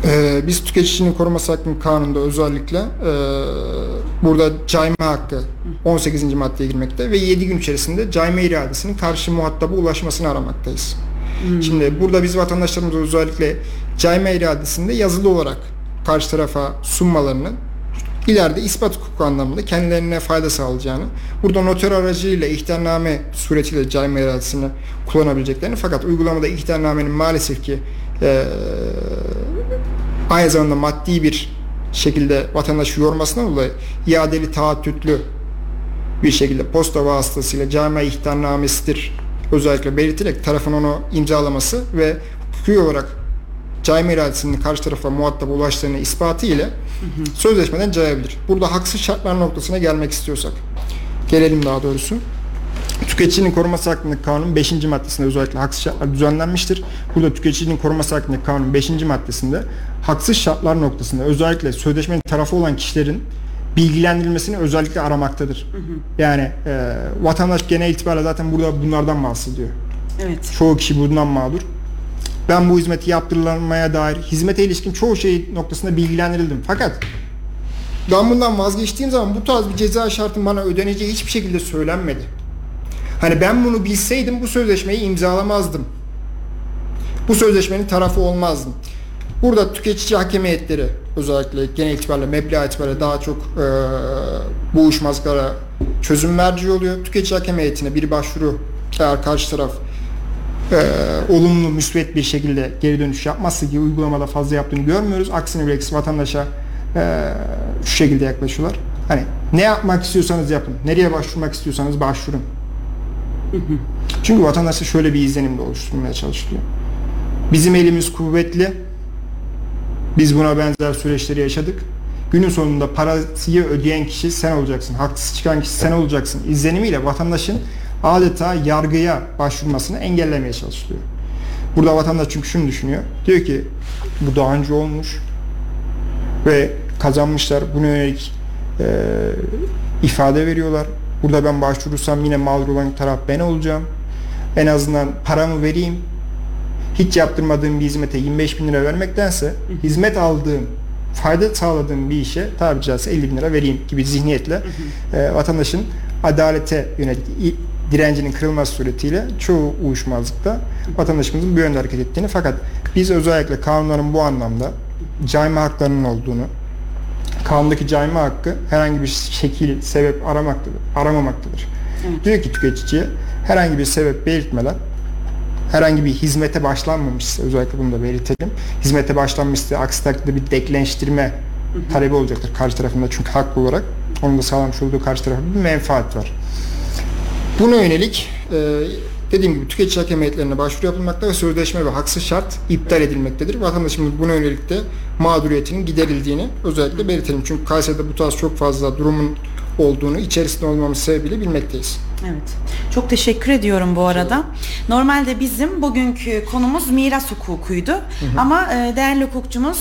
e, biz tüketicinin koruması hakkında kanunda özellikle e, burada cayma hakkı on sekizinci maddeye girmekte ve yedi gün içerisinde cayma iradesinin karşı muhatabı ulaşmasını aramaktayız. Hı. Şimdi burada biz vatandaşlarımız özellikle cayma iradesinde yazılı olarak karşı tarafa sunmalarının ileride ispat hukuku anlamında kendilerine fayda sağlayacağını, burada noter aracıyla ihtarname suretiyle cayma iradesini kullanabileceklerini, fakat uygulamada ihtarnamenin maalesef ki e, aynı zamanda maddi bir şekilde vatandaşı yormasından dolayı iadeli taahhütlü bir şekilde posta vasıtasıyla cayma ihtarnamesidir özellikle belirterek tarafın onu imzalaması ve hukuki olarak cayma iradesinin karşı tarafa muhataba ulaştığını ispatı ile sözleşmeden cayabilir. Burada haksız şartlar noktasına gelmek istiyorsak, gelelim daha doğrusu. Tüketicinin koruması hakkındaki kanunun beşinci maddesinde özellikle haksız şartlar düzenlenmiştir. Burada tüketicinin koruması hakkındaki kanunun beşinci maddesinde haksız şartlar noktasında özellikle sözleşmenin tarafı olan kişilerin bilgilendirilmesini özellikle aramaktadır. Hı hı. Yani e, vatandaş genel itibariyle zaten burada bunlardan bahsediyor. Evet. Çoğu kişi bundan mağdur. Ben bu hizmeti yaptırılmaya dair hizmete ilişkin çoğu şey noktasında bilgilendirildim. Fakat ben bundan vazgeçtiğim zaman bu tarz bir ceza şartının bana ödeneceği hiçbir şekilde söylenmedi. Hani ben bunu bilseydim bu sözleşmeyi imzalamazdım. Bu sözleşmenin tarafı olmazdım. Burada tüketici hakem heyetleri özellikle genel itibariyle, meblağ itibariyle daha çok e, bu uyuşmazlıklara çözüm merci oluyor. Tüketici hakem heyetine bir başvuru eğer karşı taraf Ee, olumlu, müsbet bir şekilde geri dönüş yapmazsa, ki uygulamada fazla yaptığını görmüyoruz. Aksine bilakis vatandaşa e, şu şekilde yaklaşıyorlar. Hani ne yapmak istiyorsanız yapın, nereye başvurmak istiyorsanız başvurun. Hı hı. Çünkü vatandaşa şöyle bir izlenim de oluşturmaya çalışılıyor. Bizim elimiz kuvvetli. Biz buna benzer süreçleri yaşadık. Günün sonunda parayı ödeyen kişi sen olacaksın. Haksız çıkan kişi sen olacaksın. İzlenimiyle vatandaşın adeta yargıya başvurmasını engellemeye çalışılıyor. Burada vatandaş çünkü şunu düşünüyor. Diyor ki bu daha önce olmuş ve kazanmışlar. Buna yönelik e, ifade veriyorlar. Burada ben başvurursam yine mağdur olan taraf ben olacağım. En azından paramı vereyim. Hiç yaptırmadığım bir hizmete yirmi beş bin lira vermektense hizmet aldığım, fayda sağladığım bir işe tabiri caizse elli bin lira vereyim gibi zihniyetle e, vatandaşın adalete yönelik direncinin kırılması suretiyle çoğu uyuşmazlıkta vatandaşımızın bir yönde hareket ettiğini, fakat biz özellikle kanunların bu anlamda cayma haklarının olduğunu, kanundaki cayma hakkı herhangi bir şekil, sebep aramaktadır, aramamaktadır. Evet. Diyor ki tüketiciye herhangi bir sebep belirtmeden, herhangi bir hizmete başlanmamışsa, özellikle bunu da belirtelim, hizmete başlanmışsa aksi takdirde bir deklenştirme talebi olacaktır karşı tarafında, çünkü haklı olarak onun da sağlamış olduğu karşı tarafında bir menfaat var. Buna yönelik dediğim gibi tüketici hak hemiyetlerine başvuru yapılmakta ve sözleşme ve haksız şart iptal edilmektedir. Vatandaşımız buna yönelik de mağduriyetinin giderildiğini özellikle belirtelim. Çünkü Kayseri'de bu tarz çok fazla durumun olduğunu içerisinde olmamız sebebiyle bilmekteyiz. Evet. Çok teşekkür ediyorum bu arada. Evet. Normalde bizim bugünkü konumuz miras hukukuydu. Hı hı. Ama değerli hukukçumuz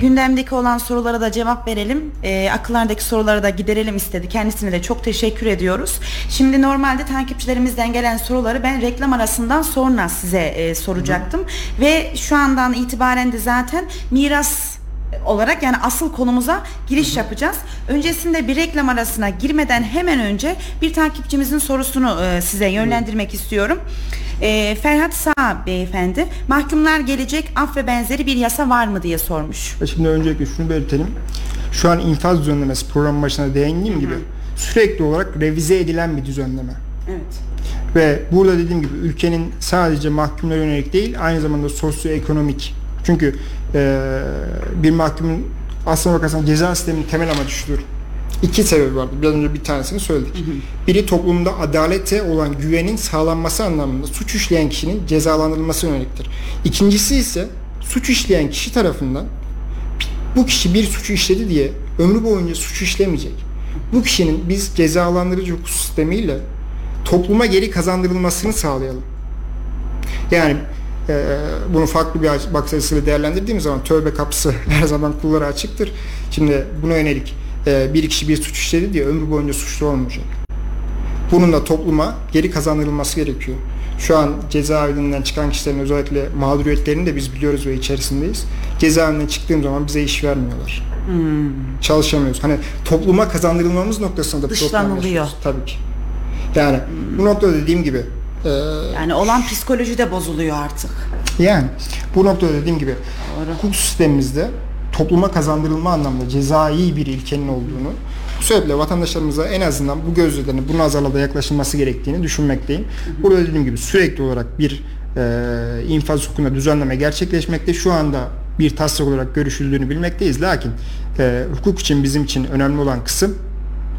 gündemdeki olan sorulara da cevap verelim. E, akıllardaki sorulara da giderelim istedi. Kendisine de çok teşekkür ediyoruz. Şimdi normalde takipçilerimizden gelen soruları ben reklam arasından sonra size e, soracaktım. Hı hı. Ve şu andan itibaren de zaten miras olarak, yani asıl konumuza giriş yapacağız. Öncesinde bir reklam arasına girmeden hemen önce bir takipçimizin sorusunu e, size yönlendirmek istiyorum. E, Ferhat Sağ beyefendi, mahkumlar gelecek af ve benzeri bir yasa var mı diye sormuş. Şimdi öncelikle şunu belirtelim. Şu an infaz düzenlemesi programın başına değindiğim Hı-hı. gibi sürekli olarak revize edilen bir düzenleme. Evet. Ve burada dediğim gibi ülkenin sadece mahkumlara yönelik değil, aynı zamanda sosyoekonomik. Çünkü e, bir mahkumun aslına bakarsan ceza sisteminin temel amacı şudur. İki sebebi vardı. Biraz önce bir tanesini söyledik. Hı hı. Biri toplumda adalete olan güvenin sağlanması anlamında suç işleyen kişinin cezalandırılması yöneliktir. İkincisi ise suç işleyen kişi tarafından bu kişi bir suçu işledi diye ömrü boyunca suç işlemeyecek. Bu kişinin biz cezalandırıcı hukuk sistemiyle topluma geri kazandırılmasını sağlayalım. Yani Ee, bunu farklı bir bakış açısıyla değerlendirdiğimiz zaman tövbe kapısı her zaman kullara açıktır. Şimdi buna yönelik e, bir kişi bir suç işledi diye ömrü boyunca suçlu olmayacak. Bunun da topluma geri kazandırılması gerekiyor. Şu an cezaevinden çıkan kişilerin özellikle mağduriyetlerini de biz biliyoruz ve içerisindeyiz. Cezaevinden çıktığım zaman bize iş vermiyorlar. Hmm. Çalışamıyoruz. Hani topluma kazandırılmamız noktasında da dışlanılıyor. Tabii ki. Yani hmm. bu noktada dediğim gibi Ee, yani olan psikoloji de bozuluyor artık. Yani bu noktada dediğim gibi Doğru. hukuk sistemimizde topluma kazandırılma anlamında cezai bir ilkenin olduğunu, bu sebeple vatandaşlarımıza en azından bu gözlerini, bu nazarla da yaklaşılması gerektiğini düşünmekteyim. Hı hı. Burada dediğim gibi sürekli olarak bir e, infaz hukukuna düzenleme gerçekleşmekte. Şu anda bir taslak olarak görüşüldüğünü bilmekteyiz. Lakin e, hukuk için bizim için önemli olan kısım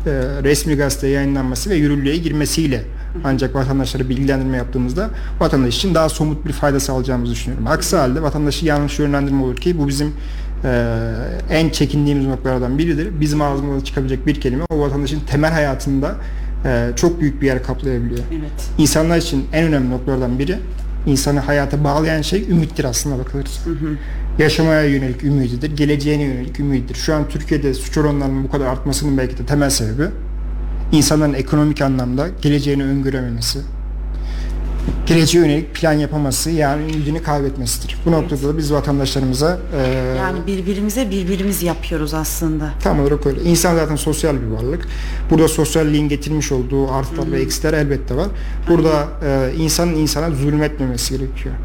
e, resmi gazete yayınlanması ve yürürlüğe girmesiyle ancak vatandaşlara bilgilendirme yaptığımızda vatandaş için daha somut bir fayda sağlayacağımızı düşünüyorum. Aksi halde vatandaşı yanlış yönlendirme olur ki bu bizim e, en çekindiğimiz noktalardan biridir. Bizim ağzımızdan çıkabilecek bir kelime o vatandaşın temel hayatında e, çok büyük bir yer kaplayabiliyor. Evet. İnsanlar için en önemli noktalardan biri, insanı hayata bağlayan şey ümittir aslında bakılırsa. Hı hı. Yaşamaya yönelik ümididir, geleceğine yönelik ümididir. Şu an Türkiye'de suç oranlarının bu kadar artmasının belki de temel sebebi İnsanların ekonomik anlamda geleceğini öngörememesi, geleceğe yönelik plan yapaması, yani ümidini kaybetmesidir. Bu evet. noktada da biz vatandaşlarımıza e, yani birbirimize birbirimiz yapıyoruz aslında. Tam olarak öyle. İnsan zaten sosyal bir varlık. Burada sosyalliğin getirmiş olduğu artılar Hı-hı. ve eksiler elbette var. Burada e, insanın insana zulmetmemesi gerekiyor.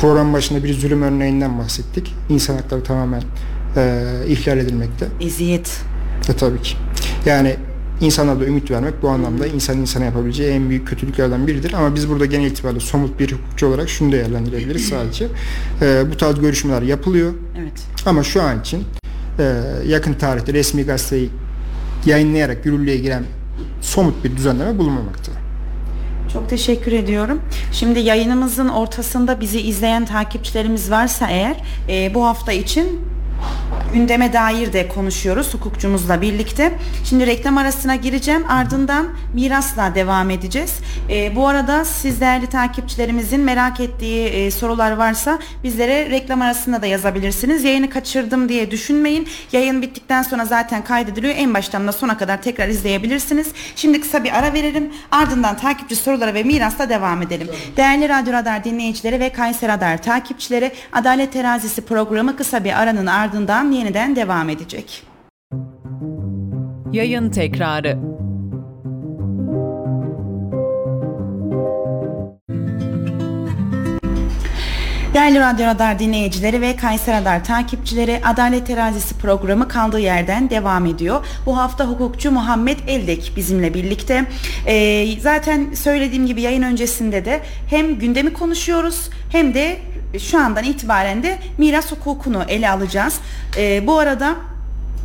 Program başında bir zulüm örneğinden bahsettik. İnsan hakları tamamen e, ihlal edilmekte. Eziyet. E, tabii ki. Yani İnsanlara da ümit vermek bu anlamda insan insana yapabileceği en büyük kötülüklerden biridir. Ama biz burada genel itibariyle somut bir hukukçu olarak şunu değerlendirebiliriz sadece. E, bu tarz görüşmeler yapılıyor. Evet. Ama şu an için e, yakın tarihte resmi gazeteyi yayınlayarak yürürlüğe giren somut bir düzenleme bulunmamakta. Çok teşekkür ediyorum. Şimdi yayınımızın ortasında bizi izleyen takipçilerimiz varsa eğer e, bu hafta için gündeme dair de konuşuyoruz hukukçumuzla birlikte. Şimdi reklam arasına gireceğim, ardından mirasla devam edeceğiz. E, bu arada siz değerli takipçilerimizin merak ettiği e, sorular varsa bizlere reklam arasında da yazabilirsiniz. Yayını kaçırdım diye düşünmeyin. Yayın bittikten sonra zaten kaydediliyor. En baştan da sona kadar tekrar izleyebilirsiniz. Şimdi kısa bir ara verelim. Ardından takipçi sorulara ve mirasla devam edelim. Evet. Değerli Radyo Radar dinleyicileri ve Kayseri Radar takipçileri, Adalet Terazisi programı kısa bir aranın ardından yeniden devam edecek. Yayın tekrarı. Değerli Radyo Radar dinleyicileri ve Kayseri Radar takipçileri, Adalet Terazisi programı kaldığı yerden devam ediyor. Bu hafta hukukçu Muhammed Eldek bizimle birlikte. Ee, zaten söylediğim gibi yayın öncesinde de hem gündemi konuşuyoruz hem de şu andan itibaren de miras hukukunu ele alacağız. Ee, bu arada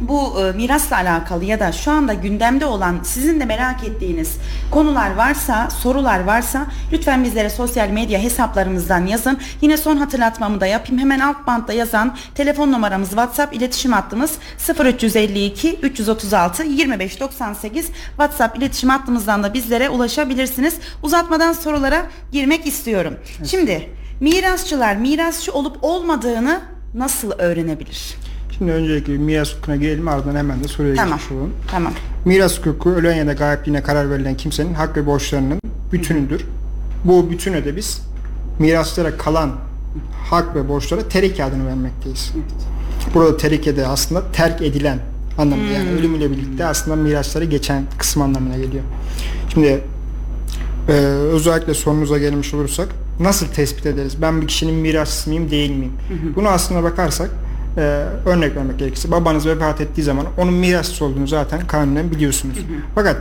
bu e, mirasla alakalı ya da şu anda gündemde olan sizin de merak ettiğiniz konular varsa, sorular varsa lütfen bizlere sosyal medya hesaplarımızdan yazın. Yine son hatırlatmamı da yapayım. Hemen alt bantta yazan telefon numaramız WhatsApp iletişim hattımız sıfır üç yüz elli iki üç yüz otuz altı yirmi beş doksan sekiz WhatsApp iletişim hattımızdan da bizlere ulaşabilirsiniz. Uzatmadan sorulara girmek istiyorum. Evet. Şimdi mirasçılar mirasçı olup olmadığını nasıl öğrenebilir? Şimdi öncelikle miras hukukuna girelim, ardından hemen de soruya tamam. geçmiş olalım. Tamam. Miras hukuku ölen ya da gayipliğine karar verilen kimsenin hak ve borçlarının bütünüdür. Bu bütüne de biz miraslara kalan hak ve borçlara terike adını vermekteyiz. Burada terike de aslında terk edilen anlamı hmm. yani ölümüyle birlikte aslında miraslara geçen kısım anlamına geliyor. Şimdi e, özellikle sorunuza gelmiş olursak nasıl tespit ederiz? Ben bir kişinin mirasçısı mıyım değil miyim? Bunu aslına bakarsak Ee, örnek vermek gerekirse babanız vefat ettiği zaman onun mirasçısı olduğunu zaten kanunen biliyorsunuz. Hı hı. Fakat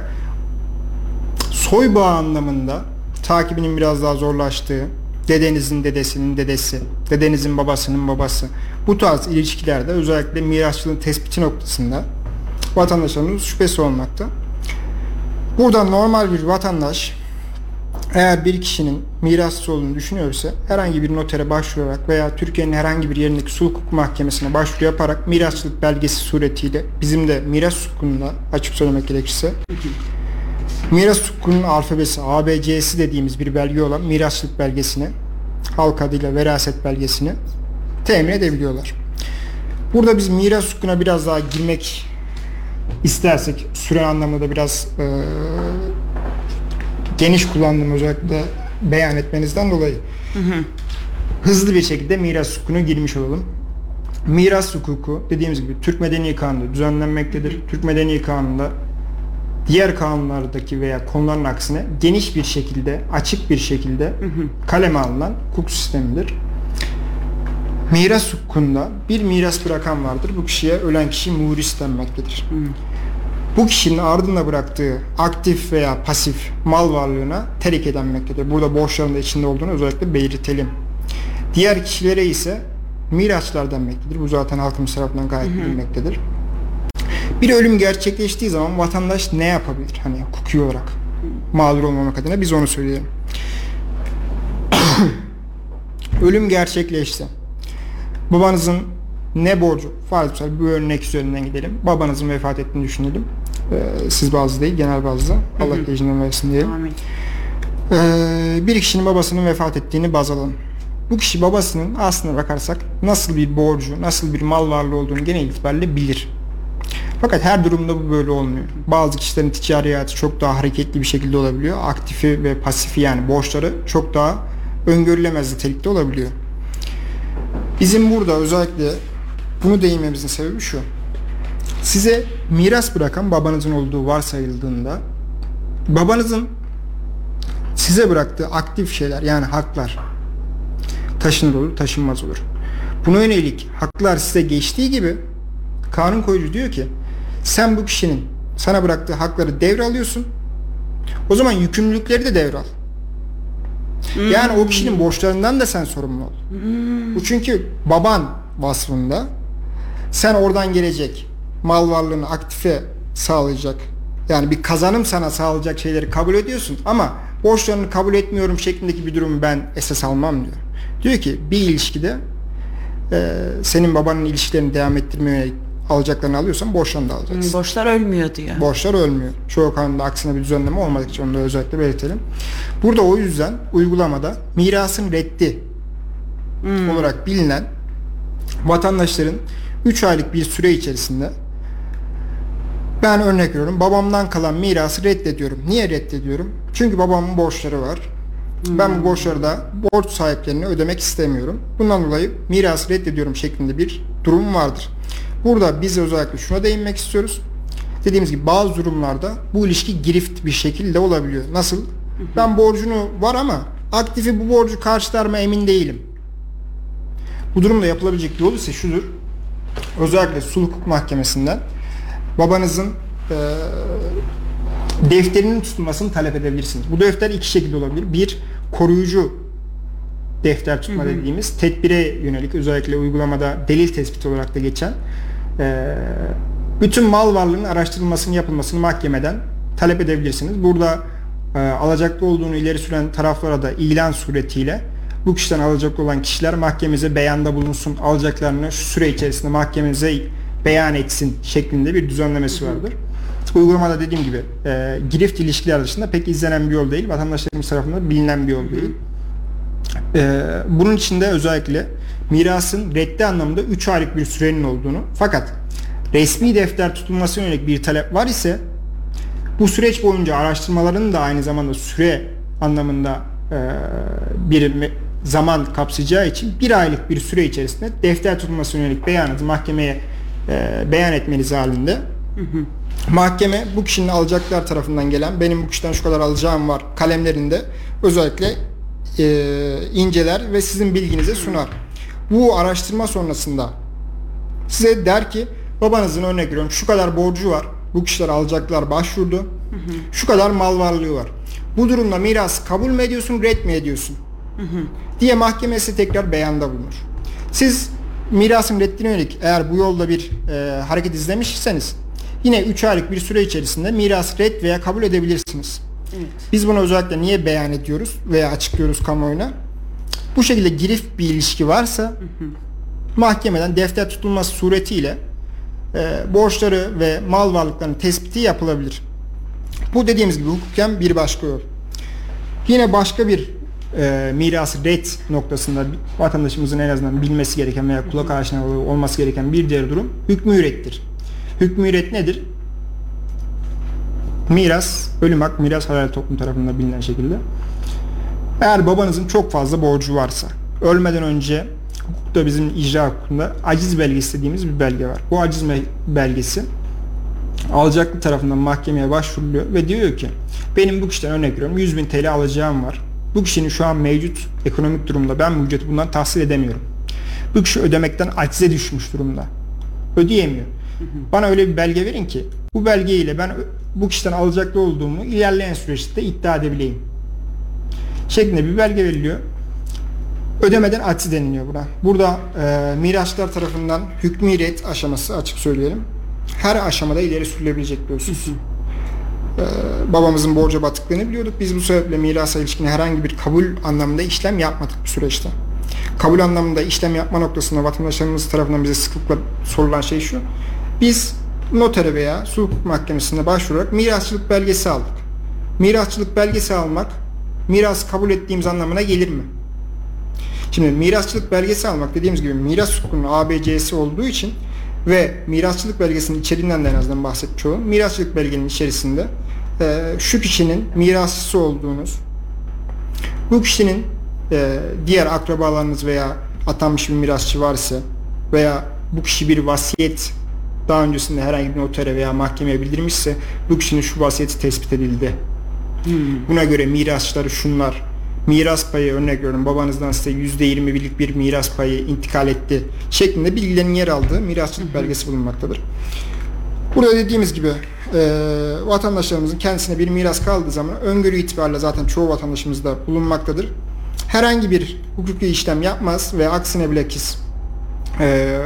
soy bağı anlamında takibinin biraz daha zorlaştığı, dedenizin dedesinin dedesi, dedenizin babasının babası, bu tarz ilişkilerde özellikle mirasçılığın tespiti noktasında vatandaşlarımız şüphesi olmakta. Burada normal bir vatandaş eğer bir kişinin mirasçı olduğunu düşünüyorsa herhangi bir notere başvurarak veya Türkiye'nin herhangi bir yerindeki sulh hukuku mahkemesine başvuru yaparak mirasçılık belgesi suretiyle bizim de miras hukukunda açık söylemek gerekirse miras hukukunun alfabesi A B C'si dediğimiz bir belge olan mirasçılık belgesini, halk adıyla veraset belgesini temin edebiliyorlar. Burada biz miras hukukuna biraz daha girmek istersek süre anlamında da biraz ee, geniş kullandığım özellikle beyan etmenizden dolayı hı hı. hızlı bir şekilde miras hukukuna girmiş olalım. Miras hukuku dediğimiz gibi Türk Medeni Kanunu düzenlenmektedir. Türk Medeni Kanunu'nda diğer kanunlardaki veya konuların aksine geniş bir şekilde, açık bir şekilde hı hı. kaleme alınan hukuk sistemidir. Miras hukukunda bir miras bırakan vardır. Bu kişiye ölen kişi muris denmektedir. Hı. Bu kişinin ardında bıraktığı aktif veya pasif mal varlığına terike denmektedir. Burada borçların da içinde olduğunu özellikle belirtelim. Diğer kişilere ise mirasçılar denmektedir. Bu zaten halkımız tarafından gayet bilinmektedir. Bir ölüm gerçekleştiği zaman vatandaş ne yapabilir? Hani hukuki olarak mağdur olmamak adına biz onu söyleyelim. Ölüm gerçekleşti. Babanızın ne borcu? Farz misal bir örnek üzerinden gidelim. Babanızın vefat ettiğini düşünelim. Ee, siz bazı değil, genel bazda. Allah gecinden versin diyelim. Ee, bir kişinin babasının vefat ettiğini baz alalım. Bu kişi babasının aslına bakarsak nasıl bir borcu, nasıl bir mal varlığı olduğunu genel itibariyle bilir. Fakat her durumda bu böyle olmuyor. Bazı kişilerin ticari hayatı çok daha hareketli bir şekilde olabiliyor. Aktifi ve pasifi yani borçları çok daha öngörülemez nitelikte olabiliyor. Bizim burada özellikle bunu değinmemizin sebebi şu. Size miras bırakan babanızın olduğu varsayıldığında babanızın size bıraktığı aktif şeyler yani haklar taşınır olur, taşınmaz olur. Buna yönelik haklar size geçtiği gibi kanun koyucu diyor ki sen bu kişinin sana bıraktığı hakları devralıyorsun. O zaman yükümlülükleri de devral. Yani hmm. o kişinin borçlarından da sen sorumlu ol. Hmm. Bu çünkü baban vasfında sen oradan gelecek mal varlığını aktife sağlayacak yani bir kazanım sana sağlayacak şeyleri kabul ediyorsun ama borçlarını kabul etmiyorum şeklindeki bir durumu ben esas almam diyor. Diyor ki bir ilişkide e, senin babanın ilişkilerini devam ettirmeye alacaklarını alıyorsan borçlarını da alacaksın. Borçlar ölmüyor diyor. Borçlar ölmüyor. Çoğu kanunda aksine bir düzenleme olmadıkça onu da özellikle belirtelim. Burada o yüzden uygulamada mirasın reddi hmm. olarak bilinen vatandaşların üç aylık bir süre içerisinde, ben örnek veriyorum, babamdan kalan mirası reddediyorum. Niye reddediyorum? Çünkü babamın borçları var. Hmm. Ben bu borçları da borç sahiplerini ödemek istemiyorum. Bundan dolayı mirası reddediyorum şeklinde bir durum vardır. Burada biz özellikle şuna değinmek istiyoruz. Dediğimiz gibi bazı durumlarda bu ilişki girift bir şekilde olabiliyor. Nasıl? Ben borcunu var ama aktifi bu borcu karşılar mı emin değilim. Bu durumda yapılabilecek yol ise şudur. Özellikle sulh hukuk mahkemesinden babanızın e, defterinin tutulmasını talep edebilirsiniz. Bu defter iki şekilde olabilir. Bir, koruyucu defter tutma hı hı. dediğimiz tedbire yönelik, özellikle uygulamada delil tespiti olarak da geçen e, bütün mal varlığının araştırılmasının yapılmasını mahkemeden talep edebilirsiniz. Burada e, alacaklı olduğunu ileri süren taraflara da ilan suretiyle bu kişiden alacaklı olan kişiler mahkememize beyanda bulunsun, alacaklarını şu süre içerisinde mahkememize beyan etsin şeklinde bir düzenlemesi vardır. Uygulamada dediğim gibi e, girift ilişkiler dışında pek izlenen bir yol değil. Vatandaşlarımız tarafından bilinen bir yol değil. E, bunun için de özellikle mirasın reddi anlamında üç aylık bir sürenin olduğunu, fakat resmi defter tutulmasına yönelik bir talep var ise bu süreç boyunca araştırmaların da aynı zamanda süre anlamında e, bir zaman kapsayacağı için bir aylık bir süre içerisinde defter tutulmasına yönelik beyanatı mahkemeye E, beyan etmeniz halinde hı hı. mahkeme bu kişinin alacaklar tarafından gelen, benim bu kişiden şu kadar alacağım var kalemlerinde özellikle e, inceler ve sizin bilginize sunar. Bu araştırma sonrasında size der ki babanızın, örnek veriyorum, şu kadar borcu var, bu kişiler alacaklar başvurdu, hı hı. şu kadar mal varlığı var, bu durumda mirası kabul mü ediyorsun, red mi ediyorsun hı hı. diye mahkemesi tekrar beyanda bulunur. Siz mirasın reddine yönelik eğer bu yolda bir e, hareket izlemişseniz yine üç aylık bir süre içerisinde mirası red veya kabul edebilirsiniz. Evet. Biz bunu özellikle niye beyan ediyoruz veya açıklıyoruz kamuoyuna? Bu şekilde girift bir ilişki varsa hı hı. mahkemeden defter tutulması suretiyle e, borçları ve mal varlıklarının tespiti yapılabilir. Bu dediğimiz gibi hukuken bir başka yol. Yine başka bir E, mirası red noktasında vatandaşımızın en azından bilmesi gereken veya kulak aşinalığı olması gereken bir diğer durum hükmü reddir. Hükmü red nedir? Miras, ölüm hak, miras halal toplum tarafından bilinen şekilde. Eğer babanızın çok fazla borcu varsa, ölmeden önce hukukta, bizim icra hukukunda aciz belgesi dediğimiz bir belge var. Bu aciz belgesi alacaklı tarafından mahkemeye başvuruluyor ve diyor ki benim bu kişiden, örnek veriyorum, yüz bin T L alacağım var. Bu kişinin şu an mevcut ekonomik durumda ben bu ücreti bundan tahsil edemiyorum. Bu kişi ödemekten acize düşmüş durumda. Ödeyemiyor. Hı hı. Bana öyle bir belge verin ki bu belgeyle ben bu kişiden alacaklı olduğumu ilerleyen süreçte iddia edebileyim şeklinde bir belge veriliyor. Ödemeden aciz deniliyor buna. Burada e, mirasçılar tarafından hükmü red aşaması, açık söyleyelim, her aşamada ileri sürülebilecek bir husus. Hı hı. Ee, babamızın borca batıklığını biliyorduk. Biz bu sebeple mirasa ilişkin herhangi bir kabul anlamında işlem yapmadık bu süreçte. Kabul anlamında işlem yapma noktasında vatandaşlarımız tarafından bize sıklıkla sorulan şey şu: biz notere veya sulh hukuk mahkemesine başvurarak mirasçılık belgesi aldık. Mirasçılık belgesi almak mirası kabul ettiğimiz anlamına gelir mi? Şimdi mirasçılık belgesi almak dediğimiz gibi miras hukukunun A B C'si olduğu için ve mirasçılık belgesinin içeriğinden de en azından bahsetmiş olalım. Mirasçılık belgenin içerisinde e, şu kişinin mirasçısı olduğunuz, bu kişinin e, diğer akrabalarınız veya atanmış bir mirasçı varsa veya bu kişi bir vasiyet daha öncesinde herhangi bir notere veya mahkemeye bildirmişse bu kişinin şu vasiyeti tespit edildi. Hmm. Buna göre mirasçıları şunlar. Miras payı, örnek veriyorum, babanızdan size yüzde yirmi birlik bir miras payı intikal etti şeklinde bilgilerin yer aldığı mirasçılık belgesi bulunmaktadır. Burada dediğimiz gibi e, vatandaşlarımızın kendisine bir miras kaldığı zaman öngörü itibariyle zaten çoğu vatandaşımızda bulunmaktadır. Herhangi bir hukuki işlem yapmaz ve aksine bilakis e,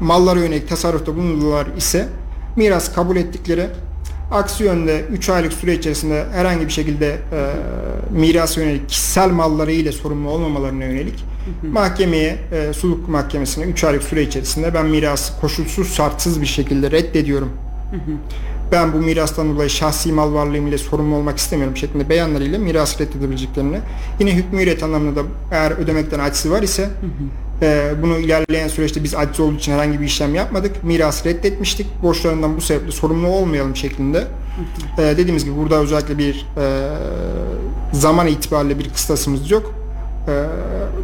mallara yönelik tasarrufta bulunurlar ise miras kabul ettikleri Aksi yönde üç aylık süre içerisinde herhangi bir şekilde e, mirasa yönelik kişisel malları ile sorumlu olmamalarına yönelik mahkemeye, e, sulh mahkemesine üç aylık süre içerisinde ben mirası koşulsuz şartsız bir şekilde reddediyorum. Hı hı. Ben bu mirastan dolayı şahsi mal varlığım ile sorumlu olmak istemiyorum şeklinde beyanlarıyla mirası reddedebileceklerini, yine hükmü üret anlamında da eğer ödemekten aczisi var ise hı hı. E, bunu ilerleyen süreçte biz aciz olduğu için herhangi bir işlem yapmadık, mirası reddetmiştik, borçlarından bu sebeple sorumlu olmayalım şeklinde. Hı hı. E, dediğimiz gibi burada özellikle bir e, zaman itibariyle bir kıstasımız yok. E,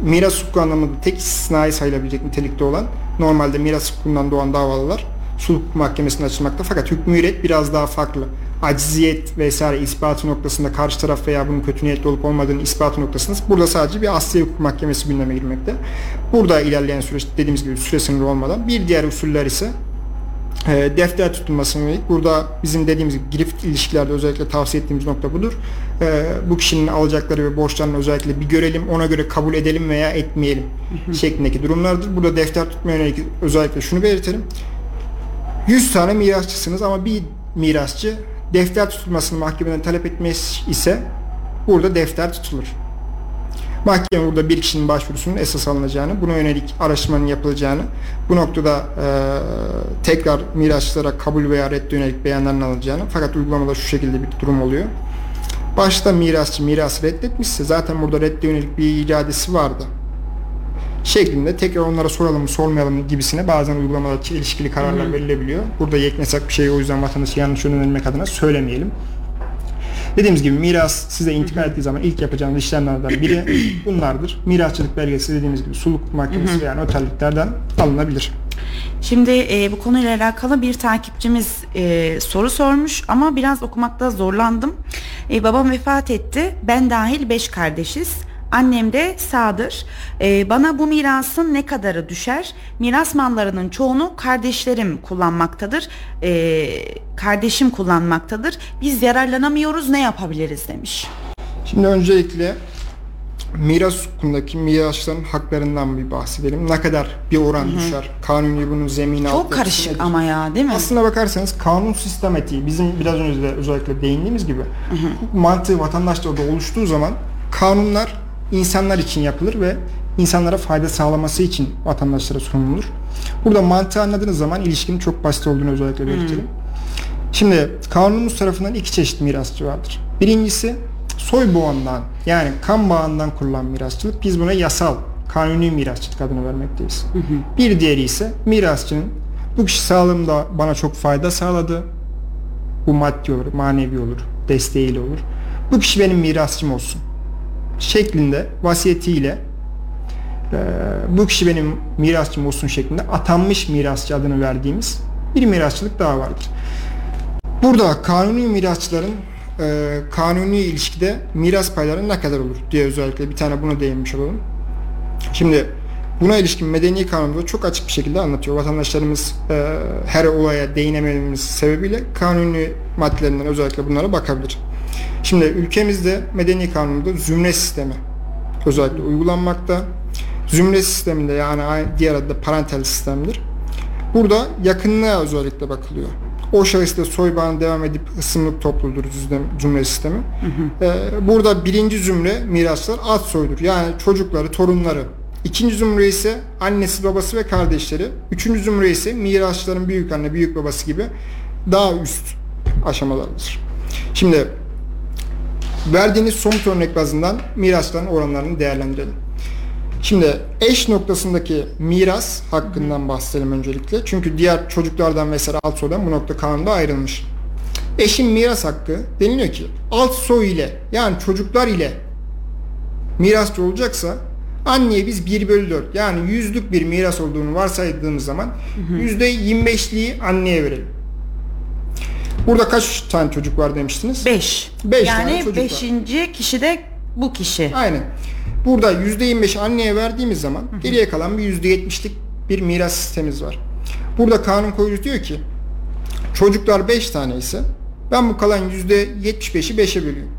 miras hukuku anlamında tek istisnai sayılabilecek nitelikte olan, normalde miras hukukundan doğan davalılar sulh mahkemesine açılmakta, fakat hükmü üret biraz daha farklı. Aciziyet vesaire ispatı noktasında karşı taraf veya bunun kötü niyetli olup olmadığını ispatı noktasında burada sadece bir asliye hukuk mahkemesi gündeme girmekte. Burada ilerleyen süreç dediğimiz gibi süre sınırı olmadan. Bir diğer usuller ise e, defter tutulmasına yönelik. Burada bizim dediğimiz gibi girift ilişkilerde özellikle tavsiye ettiğimiz nokta budur. E, bu kişinin alacakları ve borçlarını özellikle bir görelim, ona göre kabul edelim veya etmeyelim şeklindeki durumlardır. Burada defter tutmaya yönelik özellikle şunu belirtelim. yüz tane mirasçısınız ama bir mirasçı defter tutulmasını mahkemeden talep etmez ise burada defter tutulur. Mahkeme burada bir kişinin başvurusunun esas alınacağını, buna yönelik araştırmanın yapılacağını, bu noktada e, tekrar mirasçılara kabul veya redde yönelik beyanların alınacağını, fakat uygulamada şu şekilde bir durum oluyor. Başta mirasçı mirası reddetmişse zaten burada redde yönelik bir iradesi vardı şeklinde tekrar onlara soralım mı sormayalım gibisine bazen uygulamada ilişkili kararlar hı hı. verilebiliyor. Burada yeknesak bir şeyi o yüzden vatandaşı yanlış yönlendirmek adına söylemeyelim. Dediğimiz gibi miras size intikal ettiği zaman ilk yapacağınız işlemlerden biri bunlardır. Mirasçılık belgesi dediğimiz gibi sulh mahkemesi veya noterliklerden alınabilir. Şimdi e, bu konuyla alakalı bir takipçimiz e, soru sormuş ama biraz okumakta zorlandım. E, babam vefat etti. Ben dahil beş kardeşiz. Annem de sağdır. Ee, bana bu mirasın ne kadarı düşer? Miras mallarının çoğunu kardeşlerim kullanmaktadır. Ee, kardeşim kullanmaktadır. Biz yararlanamıyoruz. Ne yapabiliriz demiş. Şimdi öncelikle miras hukukundaki mirasçıların haklarından bir bahsedelim. Ne kadar bir oran Hı-hı. düşer? Kanuni bunun zemini altında. Çok karışık nedir? Ama ya değil mi? Aslına bakarsanız kanun sistematiği bizim biraz önce de özellikle değindiğimiz gibi hukuk mantığı vatandaşta oluştuğu zaman kanunlar İnsanlar için yapılır ve insanlara fayda sağlaması için vatandaşlara sunulur. Burada mantığı anladığınız zaman ilişkinin çok basit olduğunu özellikle belirtelim. Hmm. Şimdi kanunumuz tarafından iki çeşit mirasçı vardır. Birincisi soy bağından yani kan bağından kullanılan mirasçılık. Biz buna yasal, kanuni mirasçılık adını vermekteyiz. Hmm. Bir diğeri ise mirasçının bu kişi sağlığımda bana çok fayda sağladı. Bu maddi olur, manevi olur, desteğiyle olur. Bu kişi benim mirasçım olsun şeklinde vasiyetiyle e, bu kişi benim mirasçım olsun şeklinde atanmış mirasçı adını verdiğimiz bir mirasçılık daha vardır. Burada kanuni mirasçıların e, kanuni ilişkide miras payları ne kadar olur diye özellikle bir tane bunu değinmiş olalım. Şimdi buna ilişkin medeni kanunda çok açık bir şekilde anlatıyor. Vatandaşlarımız e, her olaya değinemememiz sebebiyle kanuni maddelerinden özellikle bunlara bakabilir. Şimdi ülkemizde medeni kanununda zümre sistemi özellikle uygulanmakta. Zümre sisteminde yani diğer adıyla parental sistemdir. Burada yakınlığa özellikle bakılıyor. O şahısla soy bağına devam edip ısımlık topluluğudur zümre sistemi. Hı hı. Ee, burada birinci zümre mirasçılar ad soydur. Yani çocukları, torunları. İkinci zümre ise annesi, babası ve kardeşleri. Üçüncü zümre ise mirasçıların büyük anne, büyük babası gibi daha üst aşamalardır. Şimdi verdiğiniz somut örnek bazından mirasların oranlarını değerlendirelim. Şimdi eş noktasındaki miras hakkından bahsedelim öncelikle. Çünkü diğer çocuklardan vesaire alt soydan bu nokta kanunda ayrılmış. Eşin miras hakkı deniliyor ki alt soy ile yani çocuklar ile mirasçı olacaksa anneye biz bir bölü dört yani yüzlük bir miras olduğunu varsaydığımız zaman yüzde yirmi beşliği anneye verelim. Burada kaç tane çocuk var demiştiniz? Beş. Beş yani tane çocuk beşinci var. Kişi de bu kişi. Aynen. Burada yüzde yirmi beş anneye verdiğimiz zaman hı hı. geriye kalan bir yüzde yetmişlik bir miras sistemimiz var. Burada kanun koyucu diyor ki çocuklar beş tane ise ben bu kalan yüzde yetmiş beşi beşe bölüyorum.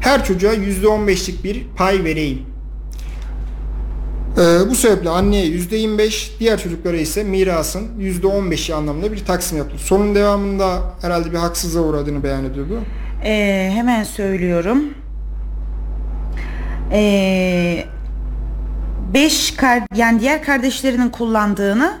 Her çocuğa yüzde on beşlik bir pay vereyim. Ee, bu sebeple anneye yüzde yirmi beş, diğer çocuklara ise mirasın yüzde on beşi anlamında bir taksim yapılır. Sorunun devamında herhalde bir haksızlığa uğradığını beyan ediyordu. Ee, hemen söylüyorum. Ee, beş yani diğer kardeşlerinin kullandığını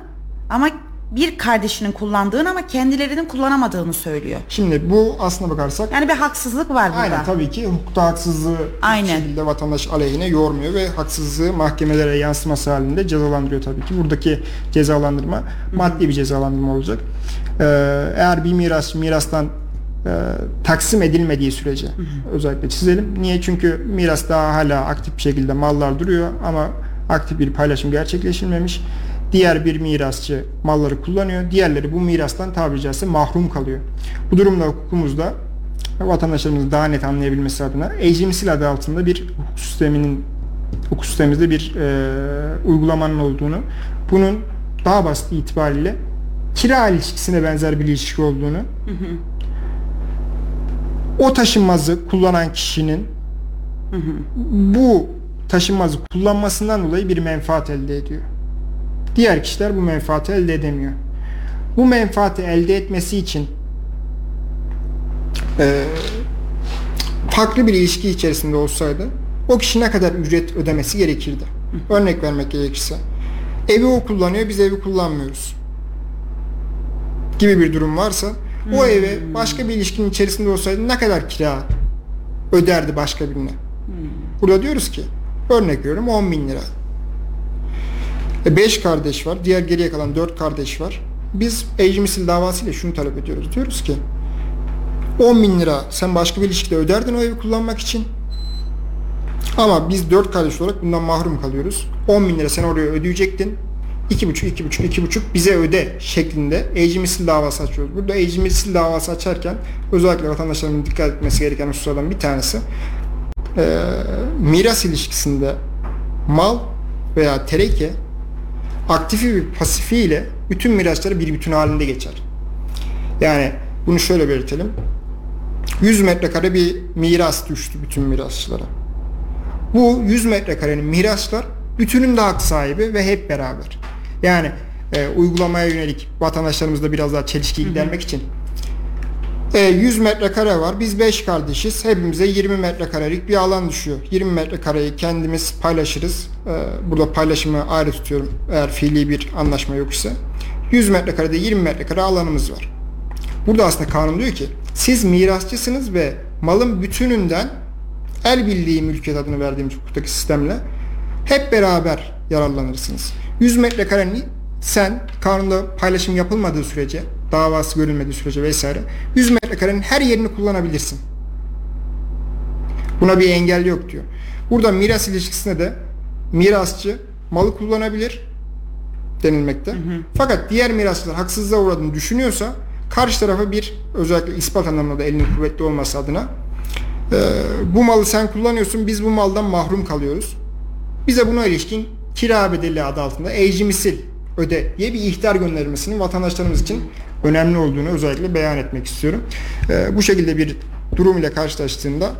ama bir kardeşinin kullandığını ama kendilerinin kullanamadığını söylüyor. Şimdi bu aslına bakarsak yani bir haksızlık var burada. Aynen, tabii ki hukukta haksızlığı bir şekilde vatandaş aleyhine yormuyor ve haksızlığı mahkemelere yansıması halinde cezalandırıyor tabii ki. Buradaki cezalandırma Hı. maddi bir cezalandırma olacak. Ee, eğer bir miras mirastan e, taksim edilmediği sürece Hı. özellikle çizelim. Niye? Çünkü miras daha hala aktif bir şekilde mallar duruyor ama aktif bir paylaşım gerçekleşilmemiş. Diğer bir mirasçı malları kullanıyor. Diğerleri bu mirastan tabiri caizse mahrum kalıyor. Bu durumda hukukumuzda vatandaşlarımızın daha net anlayabilmesi adına ecrimsil adı altında bir hukuk sisteminin hukuk sistemimizde bir e, uygulamanın olduğunu, bunun daha basit itibariyle kira ilişkisine benzer bir ilişki olduğunu, hı hı. o taşınmazı kullanan kişinin hı hı. bu taşınmazı kullanmasından dolayı bir menfaat elde ediyor. Diğer kişiler bu menfaati elde edemiyor. Bu menfaati elde etmesi için e, farklı bir ilişki içerisinde olsaydı o kişi ne kadar ücret ödemesi gerekirdi? Örnek vermek gerekirse evi o kullanıyor, biz evi kullanmıyoruz gibi bir durum varsa o eve başka bir ilişkinin içerisinde olsaydı ne kadar kira öderdi başka birine? Burada diyoruz ki örnek veriyorum on bin lira. beş kardeş var. Diğer geriye kalan dört kardeş var. Biz ecrimsil davasıyla şunu talep ediyoruz. Diyoruz ki on bin lira sen başka bir ilişkide öderdin o evi kullanmak için. Ama biz dört kardeş olarak bundan mahrum kalıyoruz. on bin lira sen oraya ödeyecektin. iki buçuk, iki buçuk, iki buçuk bize öde şeklinde ecrimsil davası açıyoruz. Burada ecrimsil davası açarken özellikle vatandaşların dikkat etmesi gereken hususlardan bir tanesi e, miras ilişkisinde mal veya tereke aktifi ve pasifiyle bütün mirasları bir bütün halinde geçer. Yani bunu şöyle belirtelim. yüz metrekare bir miras düştü bütün mirasçılara. Bu yüz metrekarenin miraslar bütünün de hak sahibi ve hep beraber. Yani e, uygulamaya yönelik vatandaşlarımızla biraz daha çelişkiyi gidermek için e, yüz metrekare var. Biz beş kardeşiz. Hepimize yirmi metrekarelik bir alan düşüyor. yirmi metrekareyi kendimiz paylaşırız. Burada paylaşımı ayrı tutuyorum eğer fiili bir anlaşma yok ise. yüz metrekarede yirmi metrekare alanımız var. Burada aslında kanun diyor ki siz mirasçısınız ve malın bütününden el birliği mülkiyet adını verdiğimiz hukuktaki sistemle hep beraber yararlanırsınız. yüz metrekarenin sen kanunda paylaşım yapılmadığı sürece, davası görülmediği sürece vesaire yüz metrekarenin her yerini kullanabilirsin. Buna bir engel yok diyor. Burada miras ilişkisine de mirasçı malı kullanabilir denilmekte. Hı hı. Fakat diğer mirasçılar haksızlığa uğradığını düşünüyorsa karşı tarafa bir özellikle ispat anlamında da elinin kuvvetli olması adına e, bu malı sen kullanıyorsun biz bu maldan mahrum kalıyoruz. Bize buna ilişkin kira bedeli adı altında ecrimsil öde diye bir ihtar gönderilmesinin vatandaşlarımız için önemli olduğunu özellikle beyan etmek istiyorum. E, bu şekilde bir durum ile karşılaştığında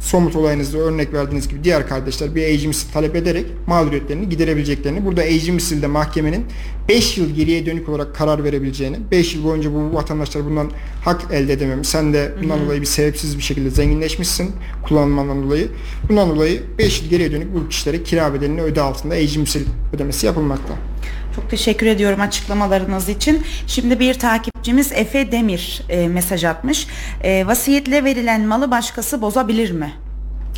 somut olayınızda örnek verdiğiniz gibi diğer kardeşler bir ecrimsil talep ederek mağduriyetlerini giderebileceklerini, burada ecrimsilde mahkemenin beş yıl geriye dönük olarak karar verebileceğini, beş yıl boyunca bu vatandaşlar bundan hak elde edememiş, sen de bundan Hı-hı. dolayı bir sebepsiz bir şekilde zenginleşmişsin kullanmandan dolayı, bundan dolayı beş yıl geriye dönük bu kişilere kira bedelini öde altında ecrimsil ödemesi yapılmakta. Çok teşekkür ediyorum açıklamalarınız için. Şimdi bir takipçimiz Efe Demir e, mesaj atmış. E, vasiyetle verilen malı başkası bozabilir mi?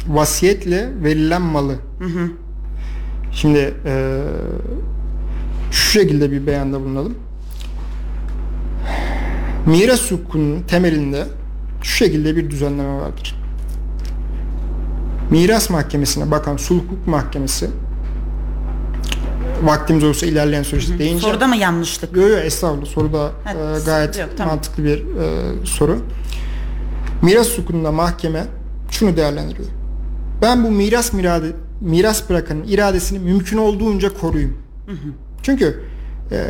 Vasiyetle verilen malı. Hı hı. Şimdi e, şu şekilde bir beyanda bulunalım. Miras hukukunun temelinde şu şekilde bir düzenleme vardır. Miras mahkemesine bakan Sulh Hukuk Mahkemesi, vaktimiz olursa ilerleyen süreçte deyince... Soruda mı yanlışlık? Yok yok, estağfurullah. Soruda evet, e, gayet yok, tamam. mantıklı bir e, soru. Miras hukukunda mahkeme şunu değerlendiriyor. Ben bu miras mirade, miras bırakanın iradesini mümkün olduğunca koruyayım. Hı hı. Çünkü e,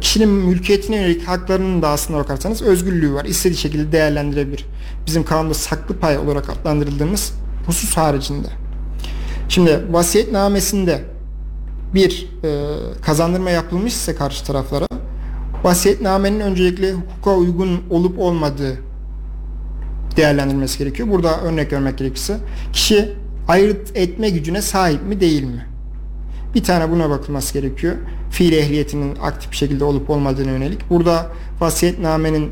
kişinin mülkiyetine yönelik haklarının da aslına bakarsanız özgürlüğü var. İstediği şekilde değerlendirebilir. Bizim kanunda saklı pay olarak adlandırıldığımız husus haricinde. Şimdi vasiyetnamesinde bir e, kazandırma yapılmışsa karşı taraflara, vasiyetnamenin öncelikle hukuka uygun olup olmadığı değerlendirilmesi gerekiyor. Burada örnek vermek gerekirse kişi ayırt etme gücüne sahip mi değil mi? Bir tane buna bakılması gerekiyor. Fiil ehliyetinin aktif bir şekilde olup olmadığına yönelik. Burada vasiyetnamenin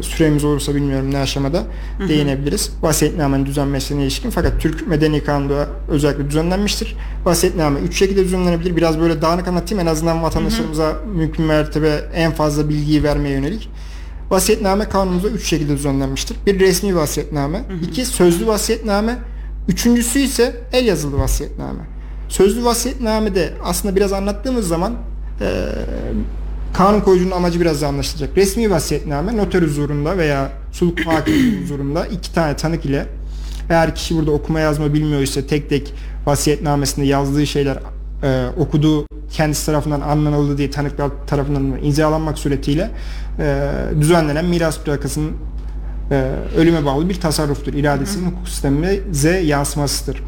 e, süremiz olursa bilmiyorum ne aşamada hı hı. değinebiliriz. Vasiyetnamenin düzenlenmesine ilişkin. Fakat Türk Medeni Kanunu'da özellikle düzenlenmiştir. Vasiyetname üç şekilde düzenlenebilir. Biraz böyle dağınık anlatayım. En azından vatandaşlarımıza hı hı. mümkün mertebe en fazla bilgiyi vermeye yönelik. Vasiyetname kanunumuzda üç şekilde düzenlenmiştir. Bir resmi vasiyetname, hı hı. iki sözlü vasiyetname, üçüncüsü ise el yazılı vasiyetname. Sözlü vasiyetnamede aslında biraz anlattığımız zaman e, kanun koyucunun amacı biraz da anlaşılacak. Resmi vasiyetname noter huzurunda veya sulh hakimi huzurunda iki tane tanık ile, eğer kişi burada okuma yazma bilmiyor ise tek tek vasiyetnamesinde yazdığı şeyler e, okuduğu kendisi tarafından anlanıldı diye tanıklar tarafından imzalanmak suretiyle e, düzenlenen miras plakasının e, ölüme bağlı bir tasarruftur. İradesinin hukuk sistemimize yansımasıdır.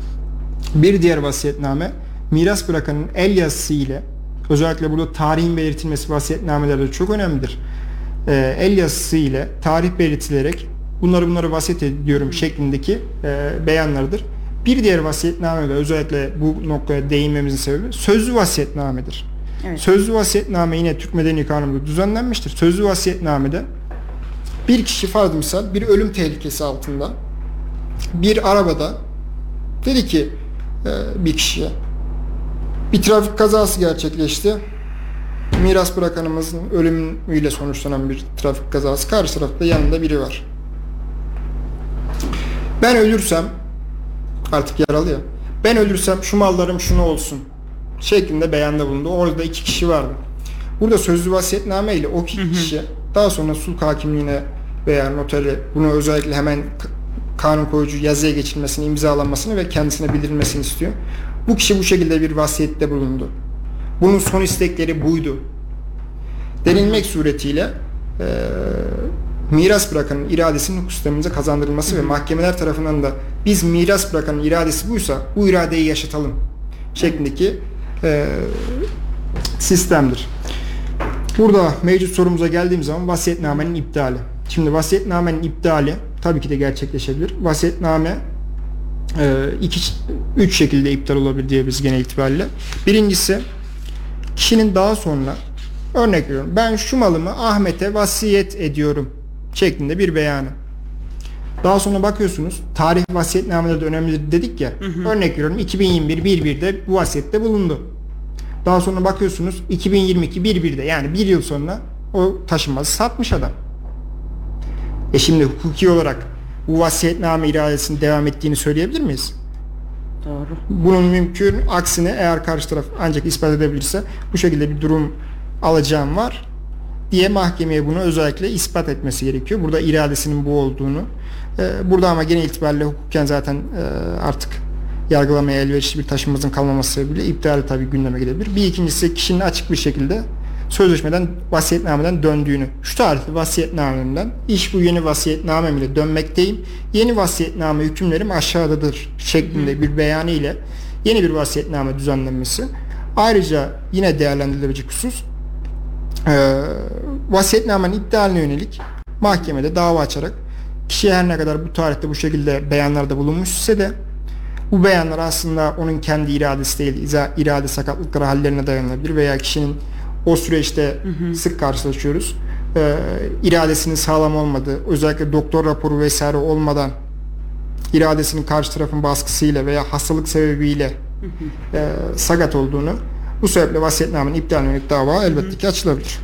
Bir diğer vasiyetname, miras bırakanın el yazısı ile, özellikle burada tarihin belirtilmesi vasiyetnamelerde çok önemlidir. E, el yazısı ile tarih belirtilerek bunları bunları vasiyet ediyorum şeklindeki e, beyanlardır. Bir diğer vasiyetname ve özellikle bu noktaya değinmemizin sebebi sözlü vasiyetnamedir. Evet. Sözlü vasiyetname yine Türk Medeni Kanunu'nda düzenlenmiştir. Sözlü vasiyetnamede bir kişi farz misal bir ölüm tehlikesi altında bir arabada dedi ki bir kişiye, bir trafik kazası gerçekleşti. Miras bırakanımızın ölümüyle sonuçlanan bir trafik kazası. Karşı tarafta yanında biri var. Ben ölürsem, artık yaralı ya, ben ölürsem şu mallarım şunu olsun şeklinde beyanda bulundu. Orada iki kişi vardı. Burada sözlü vasiyetname ile o iki kişi daha sonra sulh hakimliğine veya noteri bunu özellikle hemen kanun koyucu yazıya geçilmesini, imzalanmasını ve kendisine bildirilmesini istiyor. Bu kişi bu şekilde bir vasiyette bulundu. Bunun son istekleri buydu denilmek suretiyle e, miras bırakanın iradesinin hukuk sistemimize kazandırılması hı hı. ve mahkemeler tarafından da biz miras bırakanın iradesi buysa bu iradeyi yaşatalım şeklindeki e, sistemdir. Burada mevcut sorumuza geldiğimiz zaman vasiyetnamenin iptali. Şimdi vasiyetnamenin iptali tabii ki de gerçekleşebilir. Vasiyetname iki, üç şekilde iptal olabilir diye biz genel itibariyle. Birincisi, kişinin daha sonra örnek veriyorum, ben şu malımı Ahmet'e vasiyet ediyorum şeklinde bir beyanı. Daha sonra bakıyorsunuz, tarih vasiyetnameleri de önemlidir dedik ya. Hı hı. Örnek veriyorum iki bin yirmi bir bir birde bu vasiyette bulundu. Daha sonra bakıyorsunuz iki bin yirmi iki bir birde, yani bir yıl sonra o taşınmazı satmış adam. E şimdi hukuki olarak bu vasiyetname iradesinin devam ettiğini söyleyebilir miyiz? Doğru. Bunun mümkün aksine, eğer karşı taraf ancak ispat edebilirse bu şekilde bir durum alacağım var diye mahkemeye bunu özellikle ispat etmesi gerekiyor. Burada iradesinin bu olduğunu. Ee, burada ama genel itibariyle hukukken zaten e, artık yargılamaya elverişli bir taşınmazın kalmaması sebebiyle iptali tabii gündeme gelebilir. Bir ikincisi, kişinin açık bir şekilde sözleşmeden, vasiyetnameden döndüğünü. Şu tarihli vasiyetnamemden iş bu yeni vasiyetnamem ile dönmekteyim. Yeni vasiyetname hükümlerim aşağıdadır şeklinde bir beyanı ile yeni bir vasiyetname düzenlenmesi. Ayrıca yine değerlendirilebilecek husus e, vasiyetnamenin iptaline yönelik mahkemede dava açarak kişiye her ne kadar bu tarihte bu şekilde beyanlarda bulunmuşsa de bu beyanlar aslında onun kendi iradesi değil, irade sakatlıkları hallerine dayanabilir veya kişinin o süreçte hı hı. sık karşılaşıyoruz. Ee, iradesinin sağlam olmadığı, özellikle doktor raporu vesaire olmadan iradesinin karşı tarafın baskısıyla veya hastalık sebebiyle hı hı. E, sakat olduğunu, bu sebeple vasiyetnamenin iptaline yönelik dava elbette hı hı. ki açılabilir.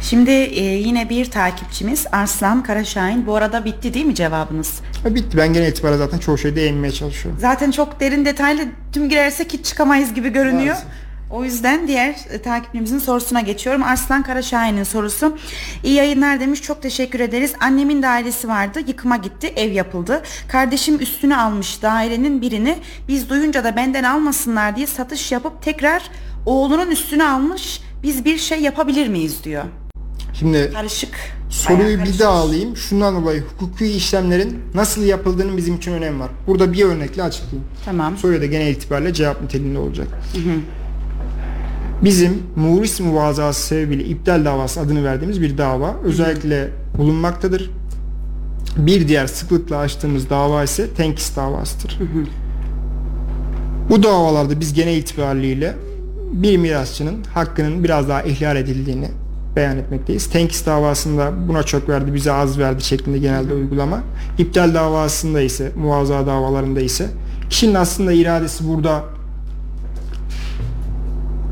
Şimdi e, yine bir takipçimiz Arslan Karaşahin. Bu arada bitti değil mi cevabınız? E, bitti. Ben genel itibariyle zaten çoğu şeyde değinmeye çalışıyorum. Zaten çok derin detaylı tüm girersek hiç çıkamayız gibi görünüyor. Evet. O yüzden diğer takipçimizin sorusuna geçiyorum. Arslan Karaşahin'in sorusu. İyi yayınlar demiş. Çok teşekkür ederiz. Annemin dairesi vardı. Yıkıma gitti. Ev yapıldı. Kardeşim üstüne almış dairenin birini. Biz duyunca da benden almasınlar diye satış yapıp tekrar oğlunun üstüne almış. Biz bir şey yapabilir miyiz diyor. Şimdi karışık. Soruyu karışık. Bir daha alayım. Şundan dolayı hukuki işlemlerin nasıl yapıldığının bizim için önemi var. Burada bir örnekle açıklayayım. Tamam. Soruya da genel itibariyle cevap niteliğinde olacak. Hı hı. bizim muris muvazası sebebiyle iptal davası adını verdiğimiz bir dava özellikle bulunmaktadır. Bir diğer sıklıkla açtığımız dava ise tenkis davasıdır. Hı hı. Bu davalarda biz genel itibariyle bir mirasçının hakkının biraz daha ihlal edildiğini beyan etmekteyiz. Tenkis davasında buna çok verdi, bize az verdi şeklinde genelde uygulama. İptal davasında ise, muvaza davalarında ise kişinin aslında iradesi burada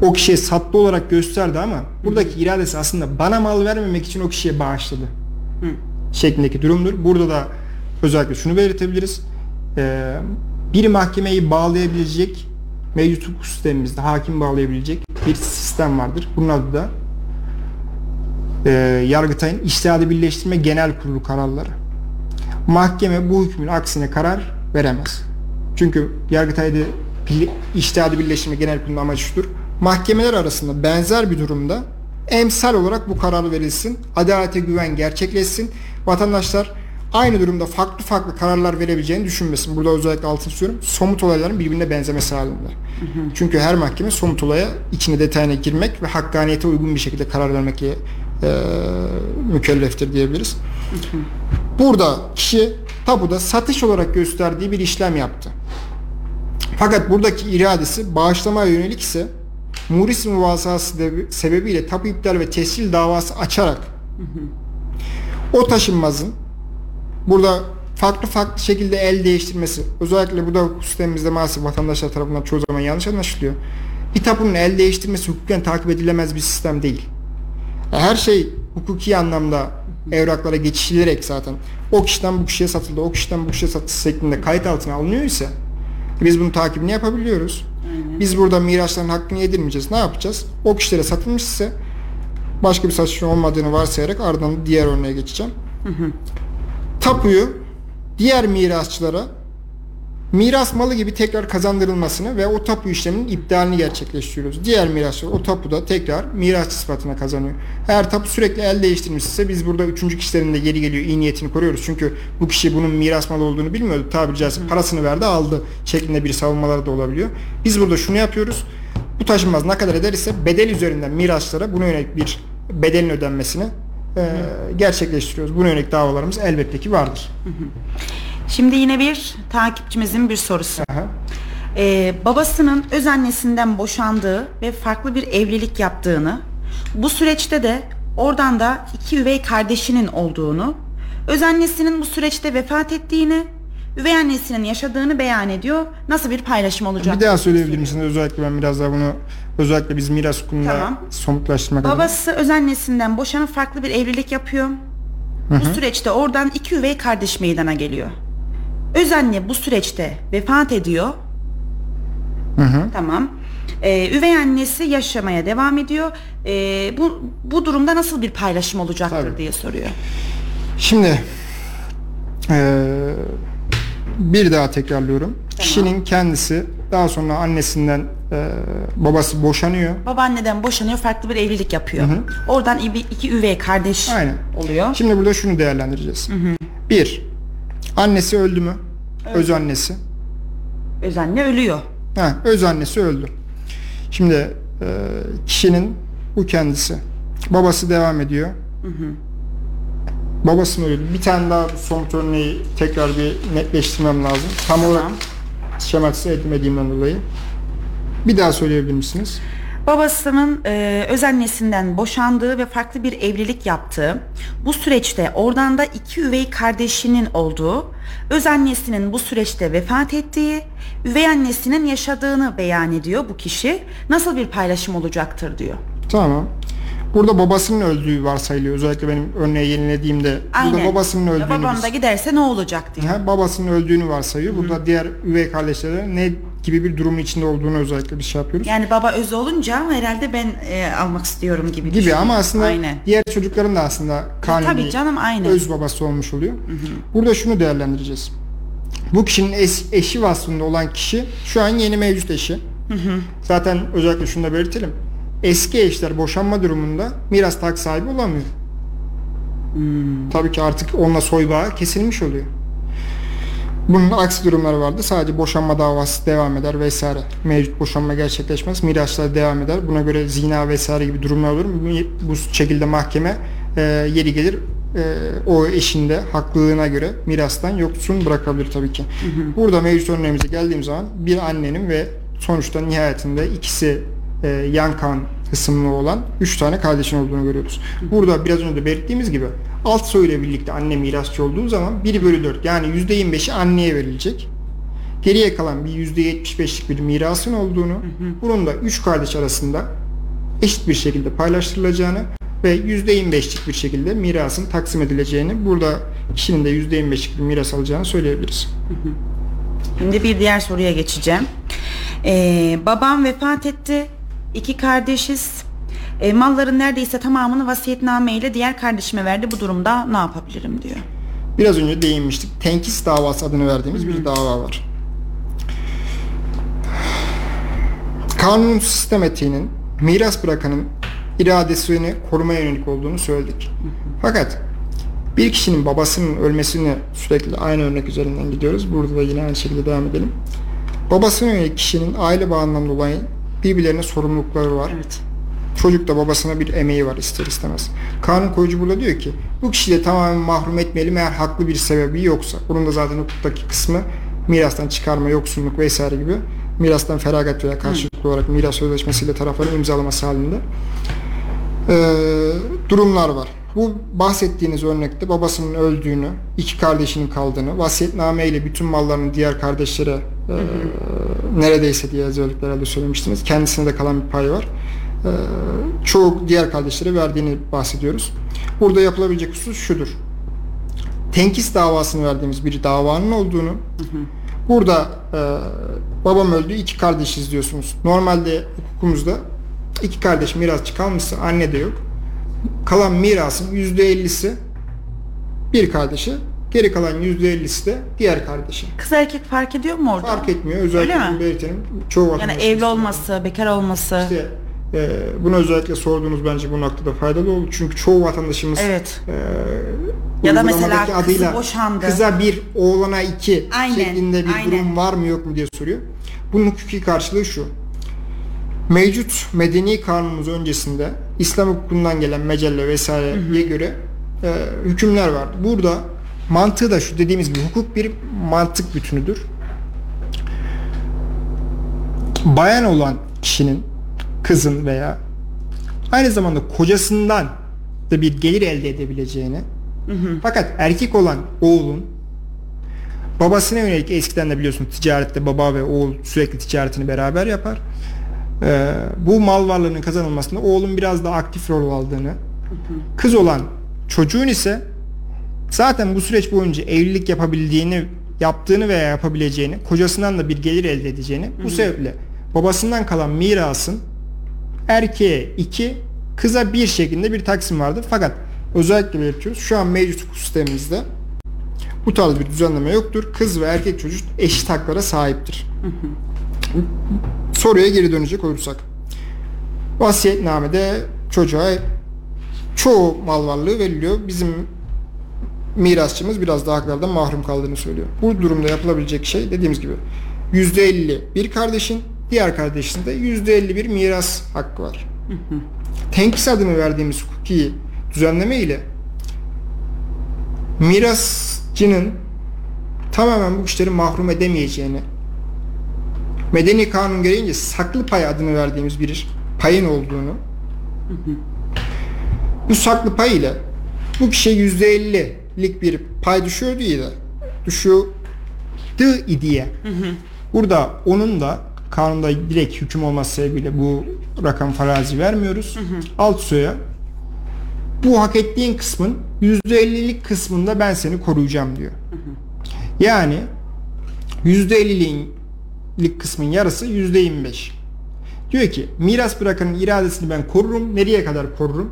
o kişiye satlı olarak gösterdi ama buradaki iradesi aslında bana mal vermemek için o kişiye bağışladı. Hı. Şeklindeki durumdur. Burada da özellikle şunu belirtebiliriz. Ee, bir mahkemeyi bağlayabilecek mevcut hukuk sistemimizde hakim bağlayabilecek bir sistem vardır. Bunun adı da e, Yargıtay'ın İçtihadı Birleştirme Genel Kurulu kararları. Mahkeme bu hükmün aksine karar veremez. Çünkü Yargıtay'da İçtihadı Birleştirme Genel Kurulu'nun amacı şudur. Mahkemeler arasında benzer bir durumda emsal olarak bu karar verilsin, adalete güven gerçekleşsin, vatandaşlar aynı durumda farklı farklı kararlar verebileceğini düşünmesin. Burada özellikle altını çiziyorum, somut olayların birbirine benzemesi halinde. Hı hı. Çünkü her mahkeme somut olaya içine detayına girmek ve hakkaniyete uygun bir şekilde karar vermek e, mükelleftir diyebiliriz. Hı hı. Burada kişi tapuda satış olarak gösterdiği bir işlem yaptı. Fakat buradaki iradesi bağışlamaya yönelik ise muris muvazası sebebiyle tapu iptal ve tescil davası açarak hı hı. o taşınmazın burada farklı farklı şekilde el değiştirmesi, özellikle bu da hukuk sistemimizde maalesef vatandaşlar tarafından çoğu zaman yanlış anlaşılıyor. Bir tapunun el değiştirmesi hukuken takip edilemez bir sistem değil. Her şey hukuki anlamda evraklara geçişilerek zaten o kişiden bu kişiye satıldı, o kişiden bu kişiye satıldı şeklinde kayıt altına alınıyor ise biz bunun takibini yapabiliyoruz. Biz burada miraçların hakkını yedirmeyeceğiz. Ne yapacağız? O kişilere satılmışsa başka bir satışın olmadığını varsayarak ardından diğer örneğe geçeceğim. Hı hı. Tapuyu diğer mirasçılara miras malı gibi tekrar kazandırılmasını ve o tapu işleminin iptalini gerçekleştiriyoruz. Diğer mirasçılar o tapuda tekrar mirasçı sıfatına kazanıyor. Eğer tapu sürekli el değiştirmişse biz burada üçüncü kişilerin de geri geliyor iyi niyetini koruyoruz. Çünkü bu kişi bunun miras malı olduğunu bilmiyordu. Tabiri caizse parasını verdi aldı şeklinde bir savunmaları da olabiliyor. Biz burada şunu yapıyoruz. Bu taşınmaz ne kadar eder ise bedel üzerinden mirasçılara buna yönelik bir bedelin ödenmesini gerçekleştiriyoruz. Buna yönelik davalarımız elbette ki vardır. Şimdi yine bir takipçimizin bir sorusu. Ee, babasının öz annesinden boşandığı ve farklı bir evlilik yaptığını, bu süreçte de oradan da iki üvey kardeşinin olduğunu, öz annesinin bu süreçte vefat ettiğini, üvey annesinin yaşadığını beyan ediyor. Nasıl bir paylaşım olacak? Bir daha söyleyebilir misiniz? Özellikle ben biraz daha bunu özellikle biz miras hukukunda tamam. somutlaştırmak adına. Babası öz annesinden boşanıp farklı bir evlilik yapıyor. Hı hı. Bu süreçte oradan iki üvey kardeş meydana geliyor. Öz anne bu süreçte vefat ediyor. Hı hı. Tamam. Ee, üvey annesi yaşamaya devam ediyor. Ee, bu bu durumda nasıl bir paylaşım olacaktır Tabii. diye soruyor. Şimdi ee, bir daha tekrarlıyorum. Tamam. Kişinin kendisi daha sonra annesinden e, babası boşanıyor. Babaanneden boşanıyor, farklı bir evlilik yapıyor. Hı hı. Oradan iki üvey kardeş Aynen. oluyor. Şimdi burada şunu değerlendireceğiz. Hı hı. Bir, annesi öldü mü? Öldü. Öz annesi. Öz anne ölüyor. Ha, öz annesi öldü. Şimdi e, kişinin bu kendisi. Babası devam ediyor. Hı hı. Babası mı öldü? Bir tane daha somut örneği tekrar bir netleştirmem lazım. Tam tamam. olarak şematize etmediğimden dolayı. Bir daha söyleyebilir misiniz? Babasının e, öz annesinden boşandığı ve farklı bir evlilik yaptığı, bu süreçte oradan da iki üvey kardeşinin olduğu, öz annesinin bu süreçte vefat ettiği, üvey annesinin yaşadığını beyan ediyor bu kişi. Nasıl bir paylaşım olacaktır diyor. Tamam. Burada babasının öldüğü varsayılıyor. Özellikle benim örneği yenilediğimde Aynen. burada babasının öldüğünü... Babam da giderse ne olacak diye. Ha, babasının öldüğünü varsayıyor. Hı-hı. Burada diğer üvey kardeşlerin ne gibi bir durumun içinde olduğunu özellikle bir şey yapıyoruz. Yani baba öz olunca herhalde ben e, almak istiyorum gibi. Gibi ama aslında Aynen. diğer çocukların da aslında kanuni canım, öz babası olmuş oluyor. Hı-hı. Burada şunu değerlendireceğiz. Bu kişinin eş, eşi vasfında olan kişi şu an yeni mevcut eşi. Hı-hı. Zaten özellikle şunu da belirtelim. Eski eşler boşanma durumunda miras hak sahibi olamıyor. Hmm. Tabii ki artık onunla soy bağı kesilmiş oluyor. Bunun aksi durumları vardı. Sadece boşanma davası devam eder vesaire. Mevcut boşanma gerçekleşmez. Miraslar devam eder. Buna göre zina vesaire gibi durumlar olur. Bu şekilde mahkeme e, yeri gelir e, o eşin de haklılığına göre mirastan yoksun bırakabilir tabii ki. Hı hı. Burada mevcut önlemimize geldiğim zaman bir annenin ve sonuçta nihayetinde ikisi e, yan kan kısımlı olan üç tane kardeşin olduğunu görüyoruz. Burada biraz önce de belirttiğimiz gibi alt soyuyla birlikte anne mirasçı olduğu zaman bir bölü dört yani yüzde yirmi beşi anneye verilecek. Geriye kalan bir yüzde yetmiş beşlik bir mirasın olduğunu, hı hı. bunun da üç kardeş arasında eşit bir şekilde paylaştırılacağını ve yüzde yirmi beşlik bir şekilde mirasın taksim edileceğini, burada kişinin de yüzde yirmi beşlik bir miras alacağını söyleyebiliriz. Hı hı. Şimdi bir diğer soruya geçeceğim. Ee, babam vefat etti. İki kardeşiz. E, malların neredeyse tamamını vasiyetnameyle diğer kardeşime verdi. Bu durumda ne yapabilirim diyor. Biraz önce değinmiştik. Tenkis davası adını verdiğimiz Hı-hı. bir dava var. Kanun sistematiğinin miras bırakanın iradesini korumaya yönelik olduğunu söyledik. Hı-hı. Fakat bir kişinin babasının ölmesini sürekli aynı örnek üzerinden gidiyoruz. Burada da yine aynı şekilde devam edelim. Babasına yönelik kişinin aile bağından dolayı birbirlerine sorumlulukları var. Evet. Çocuk da babasına bir emeği var ister istemez. Kanun koyucu burada diyor ki bu kişiyi de tamamen mahrum etmeyelim eğer haklı bir sebebi yoksa. Bunun da zaten hukuktaki kısmı mirastan çıkarma, yoksunluk vesaire gibi mirastan feragat veya karşılıklı Hı. olarak miras sözleşmesiyle tarafların imzalaması halinde ee, durumlar var. Bu bahsettiğiniz örnekte babasının öldüğünü, iki kardeşinin kaldığını, vasiyetname ile bütün mallarını diğer kardeşlere e, neredeyse diye özelliklerle söylemiştiniz. Kendisine de kalan bir pay var. E, çoğu diğer kardeşlere verdiğini bahsediyoruz. Burada yapılabilecek husus şudur. Tenkis davasını verdiğimiz bir davanın olduğunu, hı hı. burada e, babam öldü, iki kardeşiz diyorsunuz. Normalde hukukumuzda iki kardeş mirasçı kalmışsa anne de yok. Kalan mirasın yüzde ellisi bir kardeşe, geri kalan yüzde ellisi de diğer kardeşe. Kız erkek fark ediyor mu orada? Fark etmiyor. Özellikle bunu belirtelim. Çoğu yani evli olması, bekar olması. İşte e, bunu özellikle sorduğunuz bence bu noktada faydalı oldu. Çünkü çoğu vatandaşımız evet. e, ya da mesela kızı adıyla, boşandı. Kıza bir, oğlana iki aynen, şeklinde bir aynen. durum var mı yok mu diye soruyor. Bunun hukuki karşılığı şu. Mevcut medeni kanunumuz öncesinde İslam hukukundan gelen mecelle vesaireye göre e, hükümler vardı. Burada mantığı da şu dediğimiz gibi hukuk bir mantık bütünüdür. Bayan olan kişinin, kızın veya aynı zamanda kocasından da bir gelir elde edebileceğini hı hı. fakat erkek olan oğlun babasına yönelik eskiden de biliyorsunuz ticarette baba ve oğul sürekli ticaretini beraber yapar. Ee, bu mal varlığının kazanılmasında oğlun biraz daha aktif rol aldığını, kız olan çocuğun ise zaten bu süreç boyunca evlilik yapabildiğini, yaptığını veya yapabileceğini, kocasından da bir gelir elde edeceğini, hı hı. bu sebeple babasından kalan mirasın erkeğe iki, kıza bir şeklinde bir taksim vardı. Fakat özellikle belirtiyoruz, şu an mevcut hukuk sistemimizde bu tarz bir düzenleme yoktur. Kız ve erkek çocuk eşit haklara sahiptir. Hı hı. Soruya geri dönecek olursak, vasiyetnamede çocuğa çoğu mal varlığı veriliyor. Bizim mirasçımız biraz daha haklardan mahrum kaldığını söylüyor. Bu durumda yapılabilecek şey dediğimiz gibi yüzde elli bir kardeşin, diğer kardeşin de yüzde elli bir miras hakkı var. Hı hı. Tenkis adını verdiğimiz hukuki düzenleme ile mirasçının tamamen bu kişileri mahrum edemeyeceğini, medeni kanun gereğince saklı pay adını verdiğimiz bir payın olduğunu, hı hı. bu saklı pay ile bu kişiye yüzde ellilik bir pay düşüyordu ya da düşüyordu idiye. Hı hı. Burada onun da kanunda direkt hüküm olması sebebiyle bu rakam farazi vermiyoruz. Hı hı. Alt soya bu hak ettiğin kısmın yüzde ellilik kısmında ben seni koruyacağım diyor. Hı hı. Yani yüzde elliliğin lik kısmın yarısı yüzde yirmi beş. Diyor ki miras bırakanın iradesini ben korurum. Nereye kadar korurum?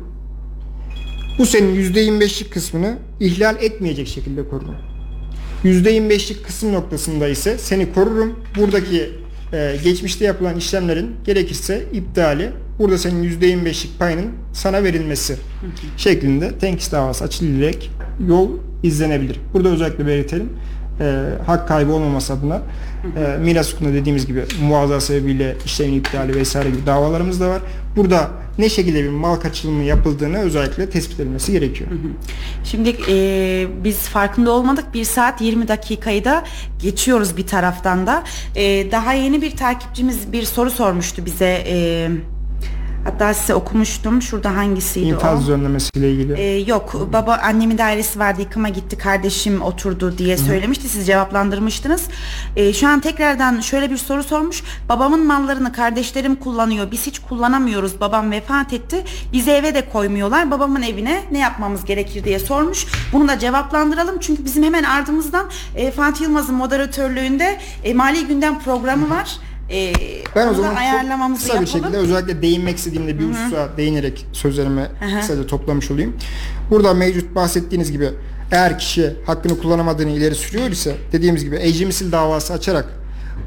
Bu senin yüzde yirmi beşlik kısmını ihlal etmeyecek şekilde korurum. yüzde yirmi beşlik kısım noktasında ise seni korurum. Buradaki e, geçmişte yapılan işlemlerin gerekirse iptali, burada senin yüzde yirmi beşlik payının sana verilmesi şeklinde tenkis davası açılarak yol izlenebilir. Burada özellikle belirtelim. e, hak kaybı olmaması adına e, miras hukukunda dediğimiz gibi muvaza sebebiyle işlemin iptali vesaire gibi davalarımız da var. Burada ne şekilde bir mal kaçırımı yapıldığını özellikle tespit edilmesi gerekiyor. Şimdi e, biz farkında olmadık bir saat yirmi dakikayı da geçiyoruz bir taraftan da. E, daha yeni bir takipçimiz bir soru sormuştu bize. E, Hatta size okumuştum. Şurada hangisiydi İnfaz o? İnfaz düzenlemesiyle ilgili. Ee, yok. Baba annemin dairesi vardı. Yıkıma gitti. Kardeşim oturdu diye söylemişti. Siz cevaplandırmıştınız. Ee, şu an tekrardan şöyle bir soru sormuş. Babamın mallarını kardeşlerim kullanıyor. Biz hiç kullanamıyoruz. Babam vefat etti. Bizi eve de koymuyorlar. Babamın evine ne yapmamız gerekir diye sormuş. Bunu da cevaplandıralım. Çünkü bizim hemen ardımızdan e, Fatih Yılmaz'ın moderatörlüğünde e, Mali Gündem programı Hı-hı. var. Ee, ben o zaman ayarlamamızı kısa yapalım. Bir şekilde özellikle değinmek istediğimde bir Hı-hı. hususa değinerek sözlerimi Hı-hı. kısaca toplamış olayım. Burada mevcut bahsettiğiniz gibi eğer kişi hakkını kullanamadığını ileri sürüyor ise dediğimiz gibi ecri misil davası açarak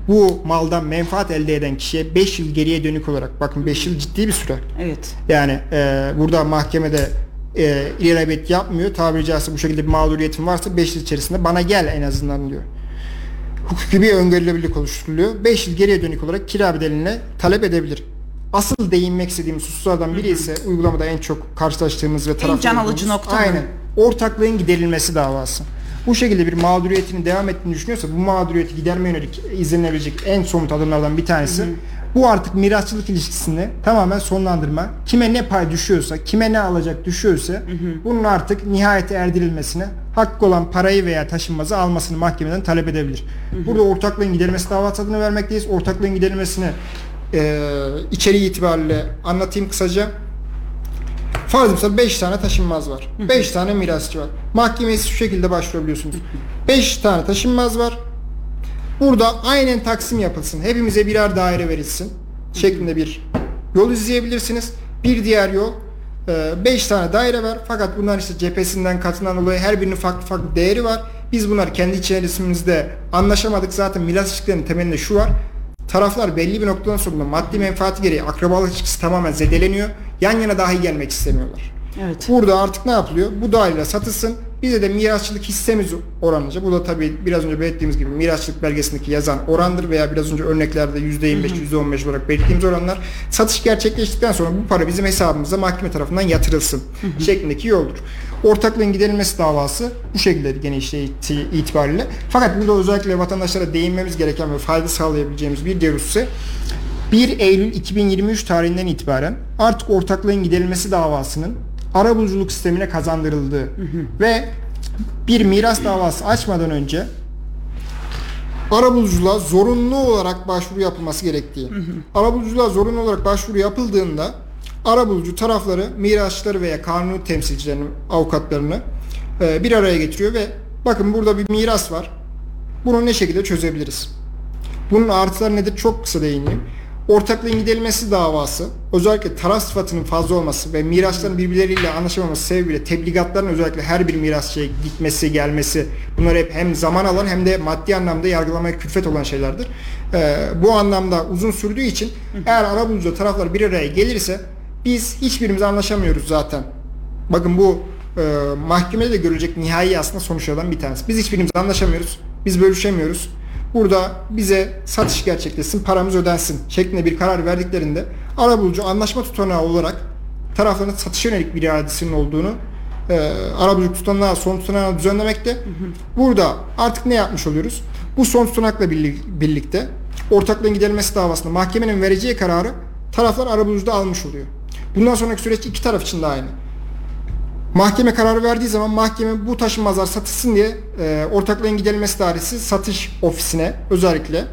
bu maldan menfaat elde eden kişiye beş yıl geriye dönük olarak, bakın beş yıl ciddi bir süre. Evet. Yani e, burada mahkemede e, ilerabet yapmıyor. Tabiri caizse bu şekilde bir mağduriyetin varsa beş yıl içerisinde bana gel en azından diyor. Hukuki bir öngörülebilirlik oluşturuluyor. beş yıl geriye dönük olarak kira bedeline talep edebilir. Asıl değinmek istediğimiz hususlardan biri ise uygulamada en çok karşılaştığımız ve taraflarımız. En can alıcı nokta. Aynen. Ortaklığın giderilmesi davası. Bu şekilde bir mağduriyetini devam ettiğini düşünüyorsa bu mağduriyeti giderme yönelik izlenebilecek en somut adımlardan bir tanesi. Hı hı. Bu artık mirasçılık ilişkisini tamamen sonlandırma. Kime ne pay düşüyorsa, kime ne alacak düşüyorsa hı hı. bunun artık nihayete erdirilmesine, hakkı olan parayı veya taşınmazı almasını mahkemeden talep edebilir. Hı hı. Burada ortaklığın giderilmesi davası adını vermekteyiz. Ortaklığın giderilmesini e, içeriği itibariyle anlatayım kısaca. Farz mesela beş tane taşınmaz var. beş tane mirasçı var. Mahkemeye şu şekilde başvurabiliyorsunuz. beş tane taşınmaz var. Burada aynen taksim yapılsın. Hepimize birer daire verilsin. Şeklinde bir yol izleyebilirsiniz. Bir diğer yol beş tane daire var. Fakat bunların işte cephesinden, katından dolayı her birinin farklı farklı değeri var. Biz bunlar kendi içerisinde anlaşamadık. Zaten miras ilişkilerinin temelinde şu var. Taraflar belli bir noktadan sonra maddi menfaati gereği akrabalık ilişkisi tamamen zedeleniyor. Yan yana dahi gelmek istemiyorlar. Evet. Burada artık ne yapılıyor? Bu daire satılsın. Bize de mirasçılık hissemiz oranınca. Bu da tabii biraz önce belirttiğimiz gibi mirasçılık belgesindeki yazan orandır veya biraz önce örneklerde yüzde yirmi beş, yüzde on beş olarak belirttiğimiz oranlar. Satış gerçekleştikten sonra bu para bizim hesabımıza mahkeme tarafından yatırılsın şeklindeki yoldur. Ortaklığın giderilmesi davası bu şekilde gene işleyişi itibariyle. Fakat burada özellikle vatandaşlara değinmemiz gereken ve fayda sağlayabileceğimiz bir diğer husus ise bir Eylül iki bin yirmi üç tarihinden itibaren artık ortaklığın giderilmesi davasının arabuluculuk sistemine kazandırıldığı hı hı. ve bir miras davası açmadan önce arabuluculuğa zorunlu olarak başvuru yapılması gerektiği. Hı hı. Arabuluculuğa zorunlu olarak başvuru yapıldığında arabulucu tarafları, mirasçıları veya kanuni temsilcilerini, avukatlarını e, bir araya getiriyor ve bakın burada bir miras var. Bunu ne şekilde çözebiliriz? Bunun artıları nedir? Çok kısa değineyim. Ortaklığın giderilmesi davası, özellikle taraf sıfatının fazla olması ve mirasçıların birbirleriyle anlaşamaması sebebiyle tebligatların özellikle her bir mirasçıya gitmesi, gelmesi, bunlar hep hem zaman alan hem de maddi anlamda yargılamaya külfet olan şeylerdir. Ee, bu anlamda uzun sürdüğü için eğer arabulucuda taraflar bir araya gelirse biz hiçbirimiz anlaşamıyoruz zaten. Bakın bu e, mahkemede de görülecek nihai aslında sonuçlardan bir tanesi. Biz hiçbirimiz anlaşamıyoruz, biz bölüşemiyoruz. Burada bize satış gerçekleşsin, paramız ödensin şeklinde bir karar verdiklerinde arabulucu anlaşma tutanağı olarak tarafların satışa yönelik bir iradesinin olduğunu e, arabulucu tutanağı son tutanağı düzenlemekte. Burada artık ne yapmış oluyoruz? Bu son tutanakla birlikte ortaklığın giderilmesi davasında mahkemenin vereceği kararı taraflar arabulucuda almış oluyor. Bundan sonraki süreç iki taraf için de aynı. Mahkeme kararı verdiği zaman mahkeme bu taşınmazlar satılsın diye e, ortaklığın giderilmesi dairesi satış ofisine özellikle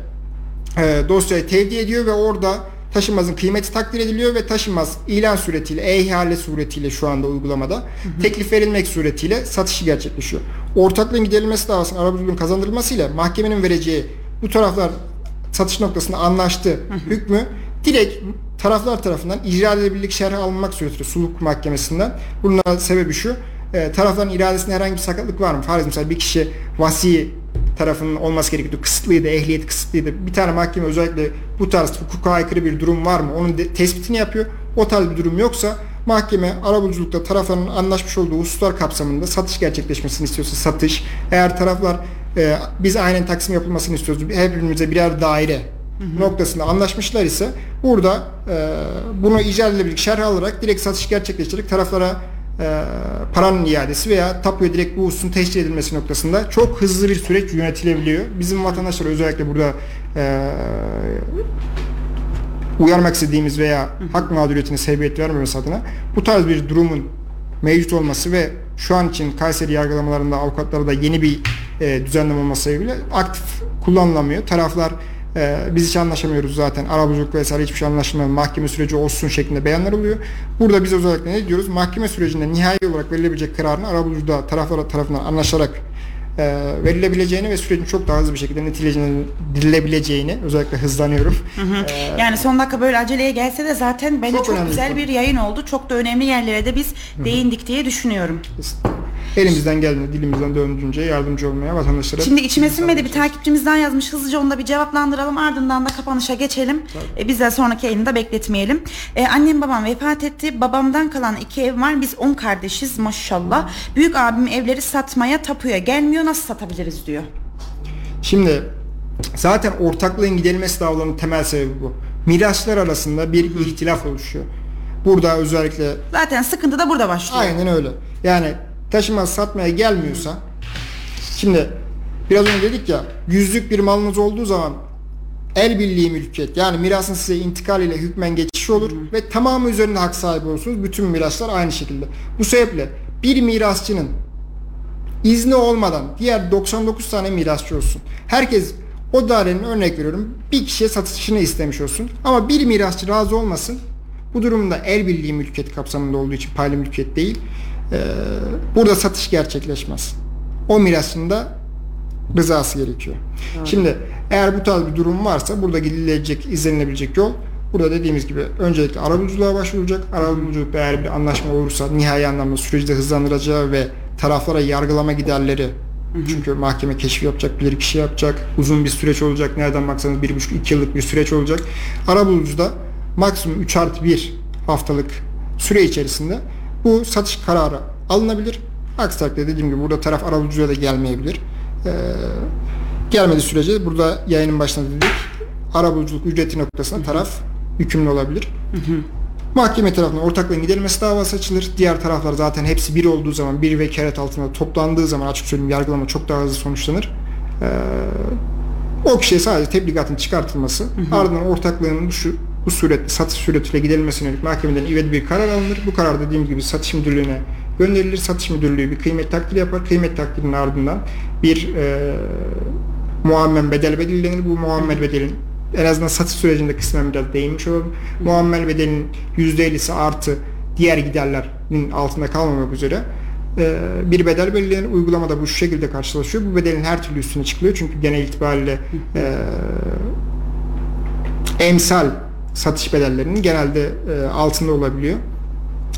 e, dosyayı tevdi ediyor ve orada taşınmazın kıymeti takdir ediliyor ve taşınmaz ilan suretiyle, e-ihale suretiyle şu anda uygulamada hı hı. teklif verilmek suretiyle satışı gerçekleşiyor. Ortaklığın giderilmesi davasının arabulucunun kazandırılmasıyla mahkemenin vereceği bu taraflar satış noktasında anlaştı hı hı. hükmü direkt taraflar tarafından icra edilebilirlik şerhi alınmak suretiyle sulh mahkemesinden. Bunun sebebi şu, tarafların iradesinde herhangi bir sakatlık var mı? Farz mesela bir kişi vasi tarafının olması gerekiyordu, kısıtlıydı, ehliyet kısıtlıydı. Bir tane mahkeme özellikle bu tarz hukuka aykırı bir durum var mı? Onun de, tespitini yapıyor. O tarz bir durum yoksa mahkeme arabuluculukta tarafların anlaşmış olduğu hususlar kapsamında satış gerçekleşmesini istiyorsa satış, eğer taraflar e, biz aynen taksim yapılmasını istiyoruz, hepimize birer daire Hı-hı. noktasında anlaşmışlar ise burada e, bunu icat edilebilir şerh alarak direkt satış gerçekleştirerek taraflara e, paranın iadesi veya tapuya direkt bu hususun teşkil edilmesi noktasında çok hızlı bir süreç yönetilebiliyor. Bizim vatandaşlar özellikle burada e, uyarmak istediğimiz veya Hı-hı. hak mağduriyetine sebebiyet vermemesi adına bu tarz bir durumun mevcut olması ve şu an için Kayseri yargılamalarında avukatlara da yeni bir e, düzenleme olması bile aktif kullanılamıyor. Taraflar e, biz hiç anlaşamıyoruz zaten, arabuluculuk vesaire hiçbir şey anlaşılmıyor, mahkeme süreci olsun şeklinde beyanlar oluyor. Burada biz özellikle ne diyoruz? Mahkeme sürecinde nihai olarak verilebilecek kararın arabulucuda taraflar tarafından anlaşarak e, verilebileceğini ve sürecin çok daha hızlı bir şekilde netilebileceğini, özellikle hızlanıyorum. Hı hı. Ee, yani son dakika böyle aceleye gelse de zaten bence çok, çok güzel bir yayın oldu. Çok da önemli yerlere de biz hı hı. değindik diye düşünüyorum. Elimizden geldiğinde, dilimizden döndüğünce yardımcı olmaya vatandaşlara... Şimdi içime sinmedi, bir takipçimizden yazmış. Hızlıca onu da bir cevaplandıralım. Ardından da kapanışa geçelim. E, biz de sonraki elini de bekletmeyelim. E, annem babam vefat etti. Babamdan kalan iki ev var. Biz on kardeşiz maşallah. Büyük abim evleri satmaya, tapuya gelmiyor. Nasıl satabiliriz diyor. Şimdi zaten ortaklığın giderilmesi davalarının temel sebebi bu. Miraslar arasında bir ihtilaf oluşuyor. Burada özellikle... Zaten sıkıntı da burada başlıyor. Aynen öyle. Yani... Taşıma satmaya gelmiyorsa, şimdi biraz önce dedik ya, yüzlük bir malınız olduğu zaman el birliği mülkiyet, yani mirasın size intikaliyle hükmen geçişi olur hmm. ve tamamı üzerinde hak sahibi olursunuz. Bütün miraslar aynı şekilde. Bu sebeple bir mirasçının izni olmadan diğer doksan dokuz tane mirasçı olsun. Herkes o dairenin, örnek veriyorum, bir kişiye satışını istemiş olsun ama bir mirasçı razı olmasın. Bu durumda el birliği mülkiyet kapsamında olduğu için paylı mülkiyet değil. Burada satış gerçekleşmez. O mirasın da rızası gerekiyor. Evet. Şimdi eğer bu tarz bir durum varsa burada gidilecek, izlenilebilecek yol, burada dediğimiz gibi öncelikle arabuluculuğa başvurulacak. Arabuluculuk eğer bir anlaşma olursa nihai anlamda süreci de hızlandıracağı ve taraflara yargılama giderleri hı hı. çünkü mahkeme keşfi yapacak, bilirkişi yapacak, uzun bir süreç olacak. Nereden baksanız bir buçuk iki yıllık bir süreç olacak. Arabulucuda maksimum üç artı bir haftalık süre içerisinde bu satış kararı alınabilir. Aksi takdirde dediğim gibi burada taraf arabulucuya da gelmeyebilir. Ee, gelmediği sürece burada yayının başında dedik, arabuluculuk ücreti noktasında taraf hükümlü olabilir. Hı hı. Mahkeme tarafından ortaklığın giderilmesi davası açılır. Diğer taraflar zaten hepsi bir olduğu zaman, bir vekalet altında toplandığı zaman açık söyleyeyim yargılama çok daha hızlı sonuçlanır. Ee, o kişiye sadece tebligatın çıkartılması, hı hı. ardından ortaklığın şu bu suret, satış suretiyle giderilmesine yönelik mahkemeden ivedi bir karar alınır. Bu karar dediğim gibi satış müdürlüğüne gönderilir. Satış müdürlüğü bir kıymet takdiri yapar. Kıymet takdirinin ardından bir e, muammer bedel belirlenir. Bu muammer bedelin en azından satış sürecinde kısmen biraz değinmiş olalım. Muammer bedelin yüzde ellisi artı diğer giderlerin altında kalmamak üzere e, bir bedel belirlenir. Uygulamada bu şu şekilde karşılaşıyor. Bu bedelin her türlü üstüne çıkılıyor. Çünkü genel itibariyle e, emsal satış bedellerinin genelde e, altında olabiliyor.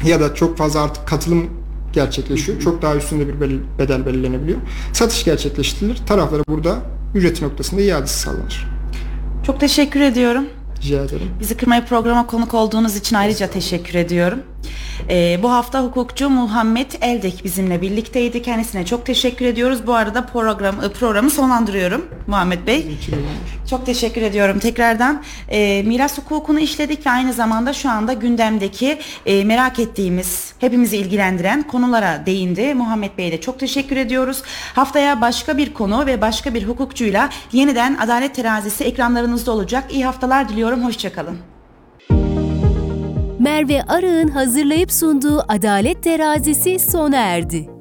Ya da çok fazla artık katılım gerçekleşiyor. Hı hı. Çok daha üstünde bir bel- bedel belirlenebiliyor. Satış gerçekleştirilir. Taraflara burada ücreti noktasında iadesi sağlanır. Çok teşekkür ediyorum. Rica ederim. Bizi kırmaya programa konuk olduğunuz için ayrıca teşekkür ediyorum. Ee, bu hafta hukukçu Muhammed Eldek bizimle birlikteydi. Kendisine çok teşekkür ediyoruz. Bu arada program, programı sonlandırıyorum Muhammed Bey. Çok teşekkür ediyorum tekrardan. Ee, miras hukukunu işledik ve aynı zamanda şu anda gündemdeki e, merak ettiğimiz, hepimizi ilgilendiren konulara değindi. Muhammed Bey'e de çok teşekkür ediyoruz. Haftaya başka bir konu ve başka bir hukukçuyla yeniden Adalet Terazisi ekranlarınızda olacak. İyi haftalar diliyorum. Hoşçakalın. Merve Arı'nın hazırlayıp sunduğu Adalet Terazisi sona erdi.